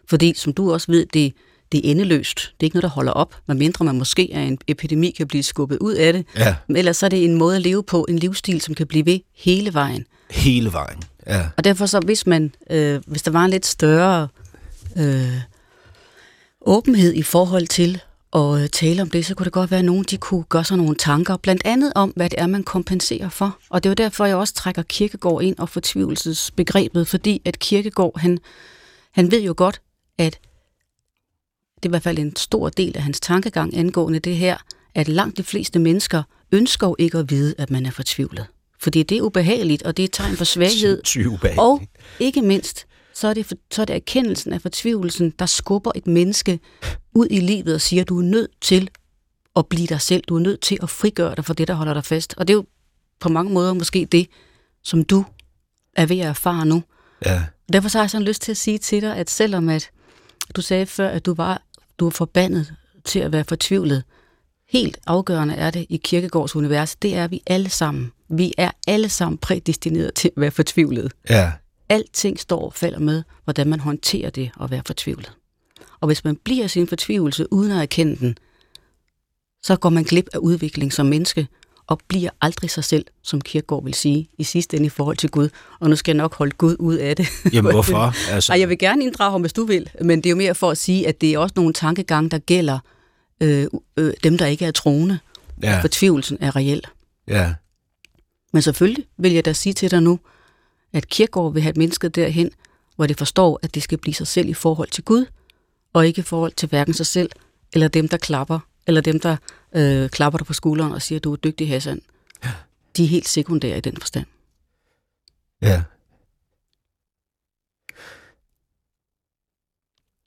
Fordi, som du også ved, det Det er endeløst. Det er ikke noget, der holder op, medmindre man måske af en epidemi kan blive skubbet ud af det. Ja. Men ellers så er det en måde at leve på, en livsstil, som kan blive ved hele vejen. Hele vejen, ja. Og derfor så, hvis man, øh, hvis der var en lidt større øh, åbenhed i forhold til at tale om det, så kunne det godt være, at nogen de kunne gøre sig nogle tanker, blandt andet om, hvad det er, man kompenserer for. Og det er jo derfor, jeg også trækker Kierkegaard ind og fortvivlelsesbegrebet, fordi at Kierkegaard, han, han ved jo godt, at det er i hvert fald en stor del af hans tankegang angående det her, at langt de fleste mennesker ønsker jo ikke at vide, at man er fortvivlet. Fordi det er ubehageligt, og det er et tegn for svaghed. Og ikke mindst, så er, det, så er det erkendelsen af fortvivlelsen, der skubber et menneske ud i livet og siger, du er nødt til at blive dig selv. Du er nødt til at frigøre dig fra det, der holder dig fast. Og det er jo på mange måder måske det, som du er ved at erfare nu. Ja. Derfor så har jeg sådan lyst til at sige til dig, at selvom at du sagde før, at du var Du er forbandet til at være fortvivlet. Helt afgørende er det i Kierkegaards univers. Det er vi alle sammen. Vi er alle sammen prædestineret til at være fortvivlet. Ja. Alting står og falder med, hvordan man håndterer det at være fortvivlet. Og hvis man bliver sin fortvivlelse uden at erkende den, så går man glip af udvikling som menneske, og bliver aldrig sig selv, som Kierkegaard vil sige, i sidste ende i forhold til Gud. Og nu skal jeg nok holde Gud ud af det. Jamen hvorfor? Altså... Ej, jeg vil gerne inddrage ham, hvis du vil, men det er jo mere for at sige, at det er også nogle tankegange, der gælder øh, øh, dem, der ikke er troende. Ja. Fortvivlelsen er reel. Ja. Men selvfølgelig vil jeg da sige til dig nu, at Kierkegaard vil have mennesket derhen, hvor det forstår, at det skal blive sig selv i forhold til Gud, og ikke i forhold til hverken sig selv, eller dem, der klapper, eller dem, der øh, klapper dig på skulderen og siger, du er dygtig, Hassan. Ja. De er helt sekundære i den forstand. Ja.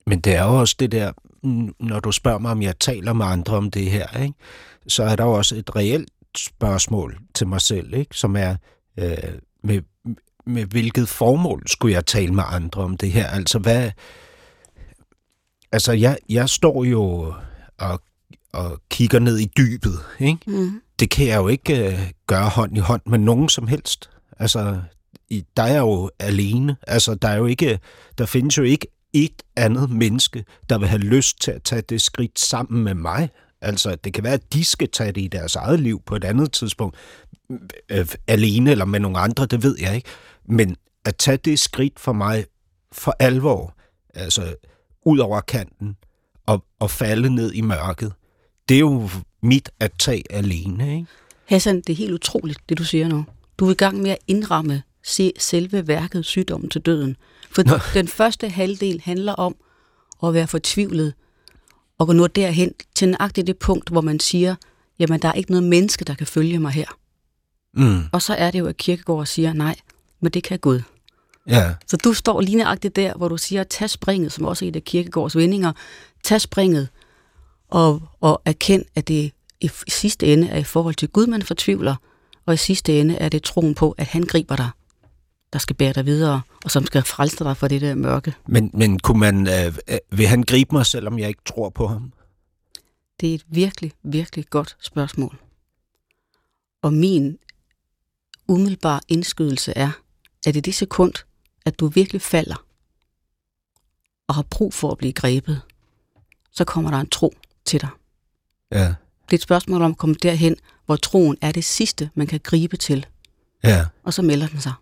Men det er jo også det der, når du spørger mig, om jeg taler med andre om det her, ikke? Så er der jo også et reelt spørgsmål til mig selv, ikke? Som er, øh, med, med hvilket formål skulle jeg tale med andre om det her? Altså, hvad... Altså, jeg, jeg står jo... Og, og kigger ned i dybet, ikke? Mm. Det kan jeg jo ikke øh, gøre hånd i hånd med nogen som helst. Altså, i, der er jo alene. Altså, der er jo ikke, der findes jo ikke et andet menneske, der vil have lyst til at tage det skridt sammen med mig. Altså, det kan være, at de skal tage det i deres eget liv på et andet tidspunkt. Øh, alene eller med nogle andre, det ved jeg ikke. Men at tage det skridt for mig for alvor, altså ud over kanten, Og, og falde ned i mørket. Det er jo mit at tage alene, ikke? Hassan, det er helt utroligt, det du siger nu. Du er i gang med at indramme se selve værket Sygdommen til døden. For Nå. Den første halvdel handler om at være fortvivlet og gå nu derhen til nøjagtigt det punkt, hvor man siger, jamen der er ikke noget menneske, der kan følge mig her. Mm. Og så er det jo, at Kierkegaard siger, nej, men det kan Gud. Ja. Så du står lige nøjagtigt der, hvor du siger, tag springet, som også er et af Kierkegaards vendinger, tag springet og, og erkend, at det i sidste ende er i forhold til Gud, man fortvivler, og i sidste ende er det troen på, at han griber dig, der skal bære dig videre, og som skal frelse dig fra det der mørke. Men, men kunne man, øh, vil han gribe mig, selvom jeg ikke tror på ham? Det er et virkelig, virkelig godt spørgsmål. Og min umiddelbare indskydelse er, at i det sekund, at du virkelig falder og har brug for at blive grebet, så kommer der en tro til dig. Ja. Det er et spørgsmål om at komme derhen, hvor troen er det sidste, man kan gribe til. Ja. Og så melder den sig.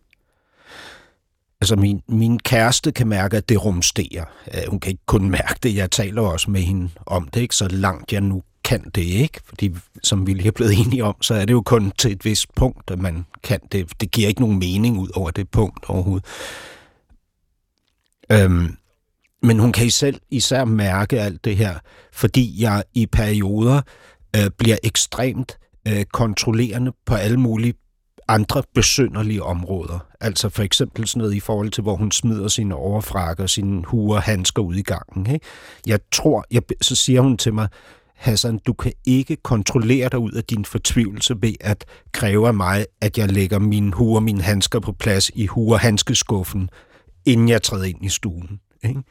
Altså, min, min kæreste kan mærke, at det rumsterer. Hun kan ikke kun mærke det. Jeg taler også med hende om det, ikke? Så langt jeg nu kan det, ikke? Fordi, som vi lige er blevet enige om, så er det jo kun til et vist punkt, at man kan det. Det giver ikke nogen mening ud over det punkt overhovedet. Øhm... Men hun kan selv især mærke alt det her, fordi jeg i perioder øh, bliver ekstremt øh, kontrollerende på alle mulige andre besynderlige områder. Altså for eksempel sådan noget i forhold til, hvor hun smider sine overfrakker, sine huer, handsker ud i gangen. Ikke? Jeg tror, jeg, så siger hun til mig, Hassan, du kan ikke kontrollere dig ud af din fortvivlelse ved at kræve af mig, at jeg lægger mine hue og mine handsker på plads i hue- og handskeskuffen, inden jeg træder ind i stuen. Ikke?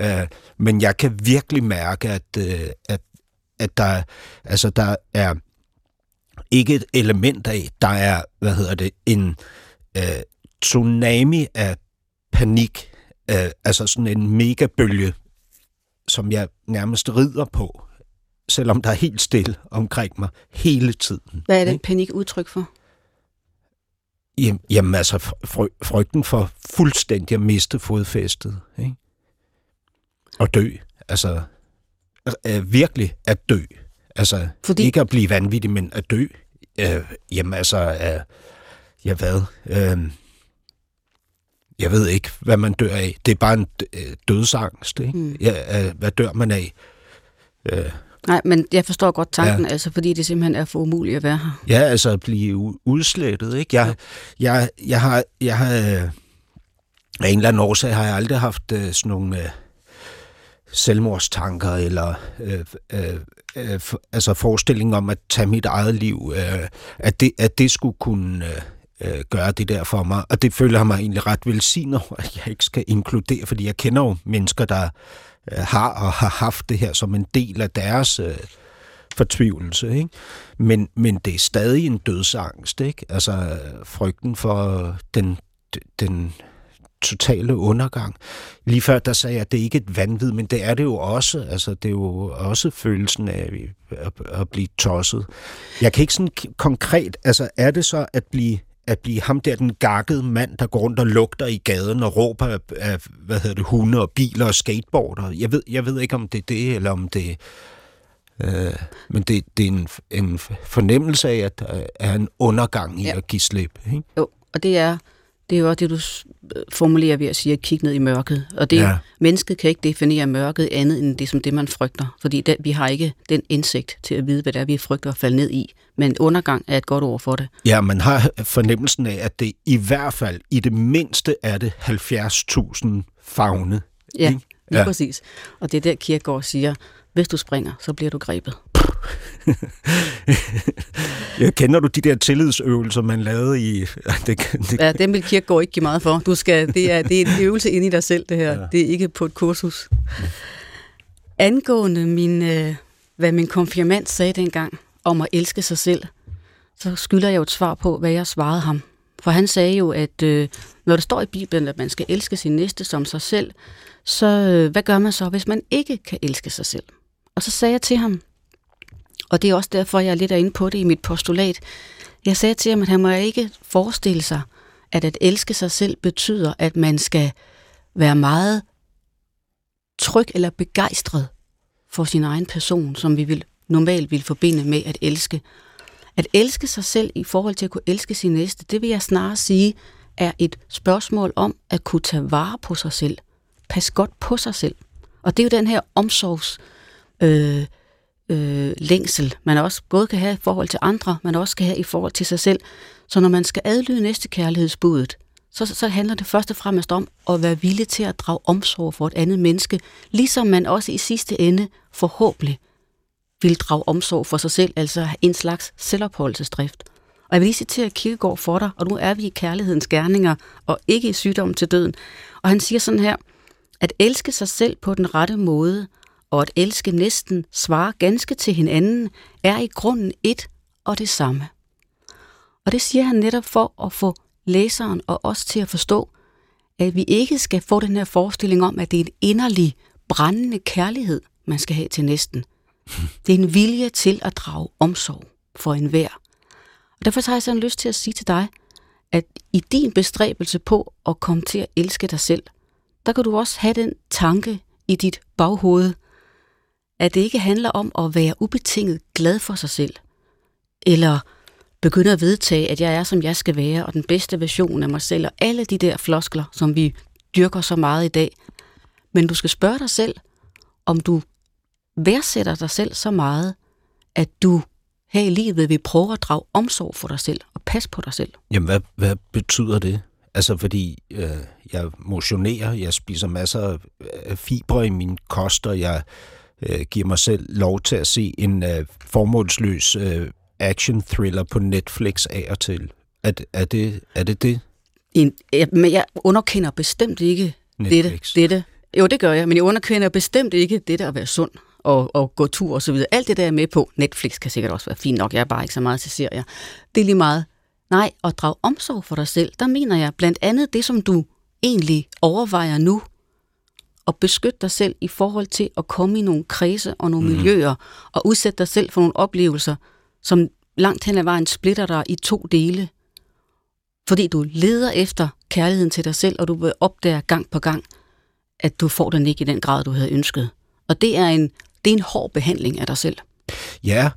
Øh, men jeg kan virkelig mærke, at, øh, at, at der, altså, der er ikke et element af, der er, hvad hedder det, en øh, tsunami af panik, øh, altså sådan en megabølge, som jeg nærmest rider på, selvom der er helt stille omkring mig hele tiden. Hvad er den panik udtryk for? Jamen, jamen altså fry- frygten for fuldstændig at miste fodfæstet, ikke? Og dø, altså øh, virkelig at dø, altså Fordi... ikke at blive vanvittig, men at dø. Øh, jamen altså, øh, jeg hvad? Øh, jeg ved ikke, hvad man dør af. Det er bare en øh, dødsangst, ikke? Mm. Ja, øh, hvad dør man af? Øh, Nej, men jeg forstår godt tanken, ja. Altså, fordi det simpelthen er for umuligt at være her. Ja, altså at blive udslettet, ikke? Jeg, ja. jeg, jeg har, jeg har, øh, af en eller anden årsag har jeg aldrig haft øh, sådan nogle øh, selvmordstanker, eller øh, øh, øh, for, altså forestillingen om at tage mit eget liv, øh, at, det, at det skulle kunne øh, gøre det der for mig. Og det føler jeg mig egentlig ret velsignet, at jeg ikke skal inkludere, fordi jeg kender jo mennesker, der har og har haft det her som en del af deres øh, fortvivlelse, ikke? Men, men det er stadig en dødsangst, ikke? Altså frygten for den, den totale undergang. Lige før der sagde jeg, at det ikke er et vanvid, men det er det jo også. Altså det er jo også følelsen af at, at blive tosset. Jeg kan ikke sådan konkret, altså er det så at blive at blive ham der, den gakkede mand, der går rundt og lugter i gaden og råber af, af hvad hedder det, hunde og biler og skateboarder. Jeg ved, jeg ved ikke, om det er det, eller om det... Øh, men det, det er en, en fornemmelse af, at der er en undergang i ja. At give slip. Ikke? Jo, og det er, det er jo også det, du formulerer ved at sige, at kigge ned i mørket. Og det, ja. Mennesket kan ikke definere mørket andet end det, som det, man frygter. Fordi det, vi har ikke den indsigt til at vide, hvad det er, vi frygter at falde ned i. Men undergang er et godt ord for det. Ja, man har fornemmelsen af, at det i hvert fald, i det mindste, er det halvfjerds tusind favne. Ja, lige ja. Præcis. Og det er der, Kierkegaard siger, hvis du springer, så bliver du grebet. Jeg kender du de der tillidsøvelser, man lavede i... det, det... Ja, dem vil Kierkegaard ikke give meget for. Du skal, det, er, det er en øvelse inde i dig selv, det her. Ja. Det er ikke på et kursus. Ja. Angående min, hvad min konfirmand sagde dengang, om at elske sig selv, så skylder jeg jo et svar på, hvad jeg svarede ham. For han sagde jo, at øh, når det står i Bibelen, at man skal elske sin næste som sig selv, så øh, hvad gør man så, hvis man ikke kan elske sig selv? Og så sagde jeg til ham, og det er også derfor, jeg er lidt inde på det i mit postulat, jeg sagde til ham, at han må ikke forestille sig, at at elske sig selv betyder, at man skal være meget tryg eller begejstret for sin egen person, som vi vil normalt vil forbinde med at elske. At elske sig selv i forhold til at kunne elske sin næste, det vil jeg snarere sige, er et spørgsmål om at kunne tage vare på sig selv. Pas godt på sig selv. Og det er jo den her omsorgs øh, øh, længsel, man også både kan have i forhold til andre, man også kan have i forhold til sig selv. Så når man skal adlyde næste kærlighedsbuddet, så, så handler det først og fremmest om at være villig til at drage omsorg for et andet menneske, ligesom man også i sidste ende forhåbentlig vil drage omsorg for sig selv, altså en slags selvopholdelsesdrift. Og jeg vil lige citere Kierkegaard for dig, og nu er vi i Kærlighedens Gerninger, og ikke i Sygdommen til døden. Og han siger sådan her, at elske sig selv på den rette måde, og at elske næsten svarer ganske til hinanden, er i grunden et og det samme. Og det siger han netop for at få læseren og os til at forstå, at vi ikke skal få den her forestilling om, at det er en inderlig, brændende kærlighed, man skal have til næsten. Det er en vilje til at drage omsorg for enhver. Og derfor har jeg sådan lyst til at sige til dig, at i din bestræbelse på at komme til at elske dig selv, der kan du også have den tanke i dit baghoved, at det ikke handler om at være ubetinget glad for sig selv, eller begynde at vedtage, at jeg er, som jeg skal være, og den bedste version af mig selv, og alle de der floskler, som vi dyrker så meget i dag. Men du skal spørge dig selv, om du værdsætter dig selv så meget, at du her i livet vil prøve at drage omsorg for dig selv og passe på dig selv. Jamen, hvad, hvad betyder det? Altså, fordi øh, jeg motionerer, jeg spiser masser af fibre i min kost, og jeg øh, giver mig selv lov til at se en øh, formålsløs øh, action-thriller på Netflix af og til. Er, er, det, er det det? En, ja, men jeg underkender bestemt ikke Netflix. dette. dette. Jo, det gør jeg, men jeg underkender bestemt ikke dette at være sund og, og gå tur og så videre. Alt det, der er med på Netflix, kan sikkert også være fint nok. Jeg er bare ikke så meget til serier. Det er lige meget. Nej, at drage omsorg for dig selv, der mener jeg blandt andet det, som du egentlig overvejer nu, at beskytte dig selv i forhold til at komme i nogle kredse og nogle mm. miljøer, og udsætte dig selv for nogle oplevelser, som langt hen ad vejen splitter dig i to dele. Fordi du leder efter kærligheden til dig selv, og du vil opdage gang på gang, at du får den ikke i den grad, du havde ønsket. Og det er en, det er en hård behandling af dig selv. Ja,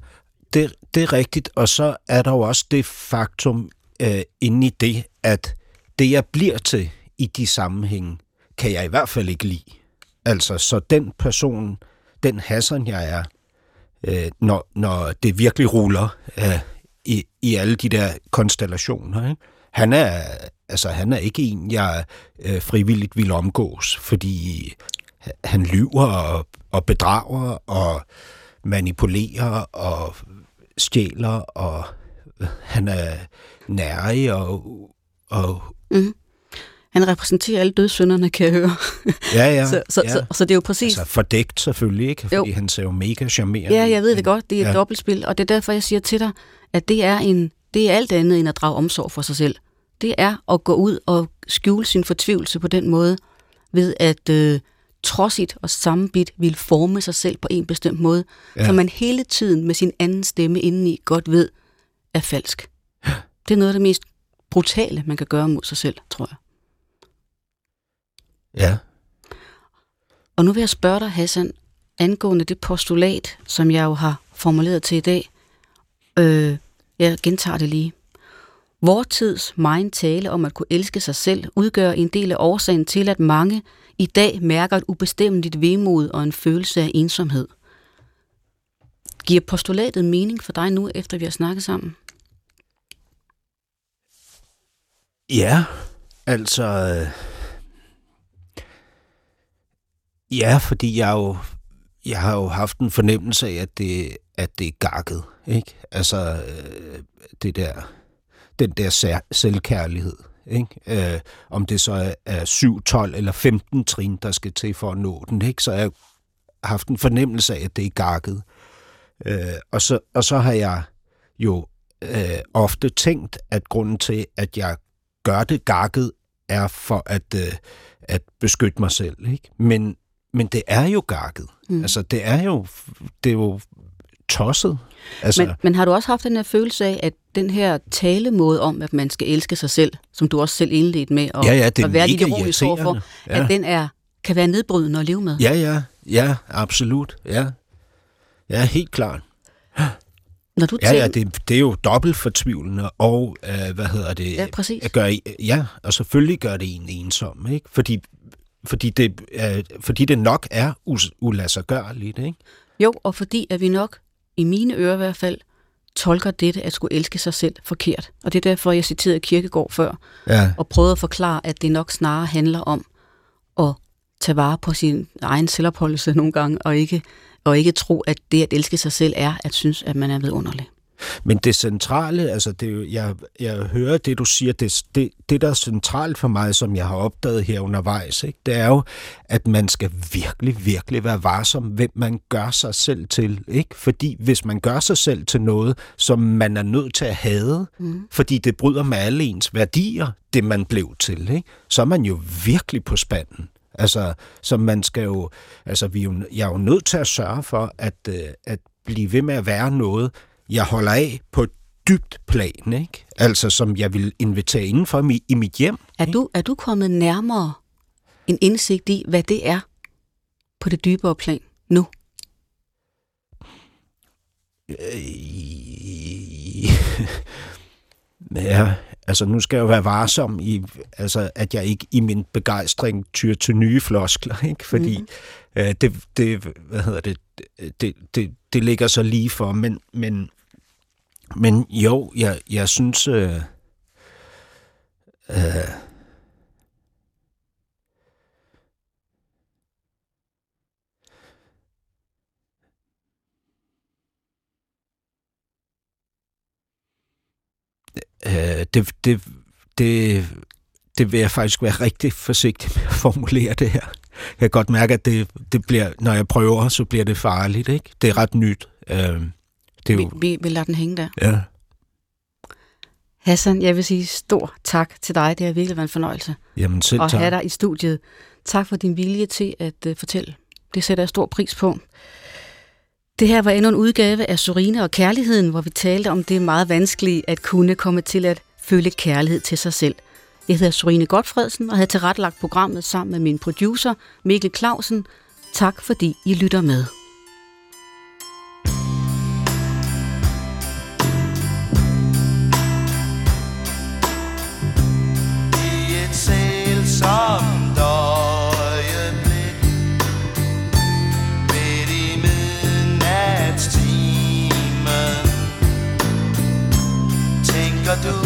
det, det er rigtigt. Og så er der jo også det faktum øh, inde i det, at det, jeg bliver til i de sammenhænge, kan jeg i hvert fald ikke lide. Altså, så den person, den Hassan, jeg er, øh, når, når det virkelig ruller øh, i, i alle de der konstellationer, ikke? Han er, altså, han er ikke en, jeg øh, frivilligt vil omgås, fordi han lyver og, og bedrager og manipulerer og stjæler, og han er nærig og... og mm. Han repræsenterer alle dødssynderne, kan jeg høre. Ja, ja. så, så, ja. Så, så det er jo præcis... Altså fordækt selvfølgelig, ikke? Fordi jo. Han ser jo mega charmerende. Ja, jeg ved det godt. Det er et ja. dobbeltspil, og det er derfor, jeg siger til dig, at det er en... Det er alt andet end at drage omsorg for sig selv. Det er at gå ud og skjule sin fortvivlelse på den måde, ved at øh, trodsigt og sammenbit vil forme sig selv på en bestemt måde, ja. som man hele tiden med sin anden stemme indeni godt ved er falsk. Det er noget af det mest brutale, man kan gøre mod sig selv, tror jeg. Ja. Og nu vil jeg spørge dig, Hassan, angående det postulat, som jeg jo har formuleret til i dag. Øh... Jeg gentager det lige. Vor tids megen tale om at kunne elske sig selv udgør en del af årsagen til, at mange i dag mærker et ubestemmeligt vemod og en følelse af ensomhed. Giver postulatet mening for dig nu, efter vi har snakket sammen? Ja, altså... Ja, fordi jeg jo... Jeg har jo haft en fornemmelse af, at det, at det er gakket, ikke? Altså, det der, den der selvkærlighed, ikke? Øh, om det så er syv, tolv eller femten trin, der skal til for at nå den, ikke? Så jeg har haft en fornemmelse af, at det er gakket. Øh, og, så, og så har jeg jo øh, ofte tænkt, at grunden til, at jeg gør det gakket, er for at, øh, at beskytte mig selv, ikke? Men Men det er jo gakket. Mm. Altså, det er jo, det er jo tosset. Altså... Men, men har du også haft den her følelse af, at den her talemåde om, at man skal elske sig selv, som du også selv indledt med, og, ja, ja, og være lidt ironisk overfor, ja. at den er, kan være nedbrydende at leve med? Ja, ja. Ja, absolut. Ja, ja, helt klart. Når du ja, tænker... ja, det, det er jo dobbelt fortvivlende, og øh, hvad hedder det? Ja, præcis. Gør, ja, og selvfølgelig gør det en ensom, ikke? Fordi... Fordi det, øh, fordi det nok er uladsiggørligt, ikke? Jo, og fordi at vi nok, i mine ører i hvert fald, tolker dette at skulle elske sig selv forkert. Og det er derfor, jeg citerede Kierkegaard før, ja. og prøvede at forklare, at det nok snarere handler om at tage vare på sin egen selvopholdelse nogle gange, og ikke, og ikke tro, at det at elske sig selv er at synes, at man er vidunderlig. Men det centrale, altså det, jeg, jeg hører det, du siger, det, det, det der er centralt for mig, som jeg har opdaget her undervejs, ikke, det er jo, at man skal virkelig, virkelig være varsom, hvem man gør sig selv til. Ikke? Fordi hvis man gør sig selv til noget, som man er nødt til at hade, mm. fordi det bryder med alle ens værdier, det man blev til, ikke? Så er man jo virkelig på spanden. Altså, så man skal jo, altså vi er jo, jeg er jo nødt til at sørge for, at, at blive ved med at være noget, jeg holder af på et dybt plan, ikke? Altså, som jeg vil invitere indenfor i mit hjem. Er du, er du kommet nærmere en indsigt i, hvad det er på det dybere plan nu? Ja, altså nu skal jeg jo være varsom i, altså at jeg ikke i min begejstring tyr til nye floskler, ikke? Fordi mm. øh, det, det, hvad hedder det, det, det, det ligger så lige for, men, men, men jo, jeg, jeg synes, øh, øh, det, det, det, det vil jeg faktisk være rigtig forsigtig med at formulere det her. Jeg kan godt mærke, at det, det bliver, når jeg prøver, så bliver det farligt, ikke? Det er ret nyt. Øh, det er jo... vi, vi, vi lader den hænge der. Ja. Hassan, jeg vil sige stor tak til dig. Det har virkelig været en fornøjelse. Jamen selv tak. At have dig i studiet. Tak for din vilje til at uh, fortælle. Det sætter jeg stor pris på. Det her var endnu en udgave af Sørine og Kærligheden, hvor vi talte om det meget vanskelige at kunne komme til at føle kærlighed til sig selv. Jeg hedder Sørine Gotfredsen og havde tilrettelagt programmet sammen med min producer Mikkel Clausen. Tak fordi I lytter med. Som døjeblik midt i midnatstimen, tænker du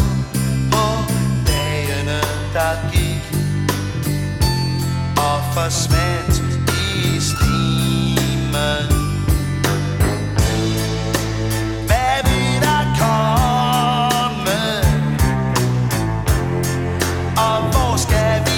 på dagene, der gik og forsvandt i stimen. Hvad vil der komme, og hvor skal vi?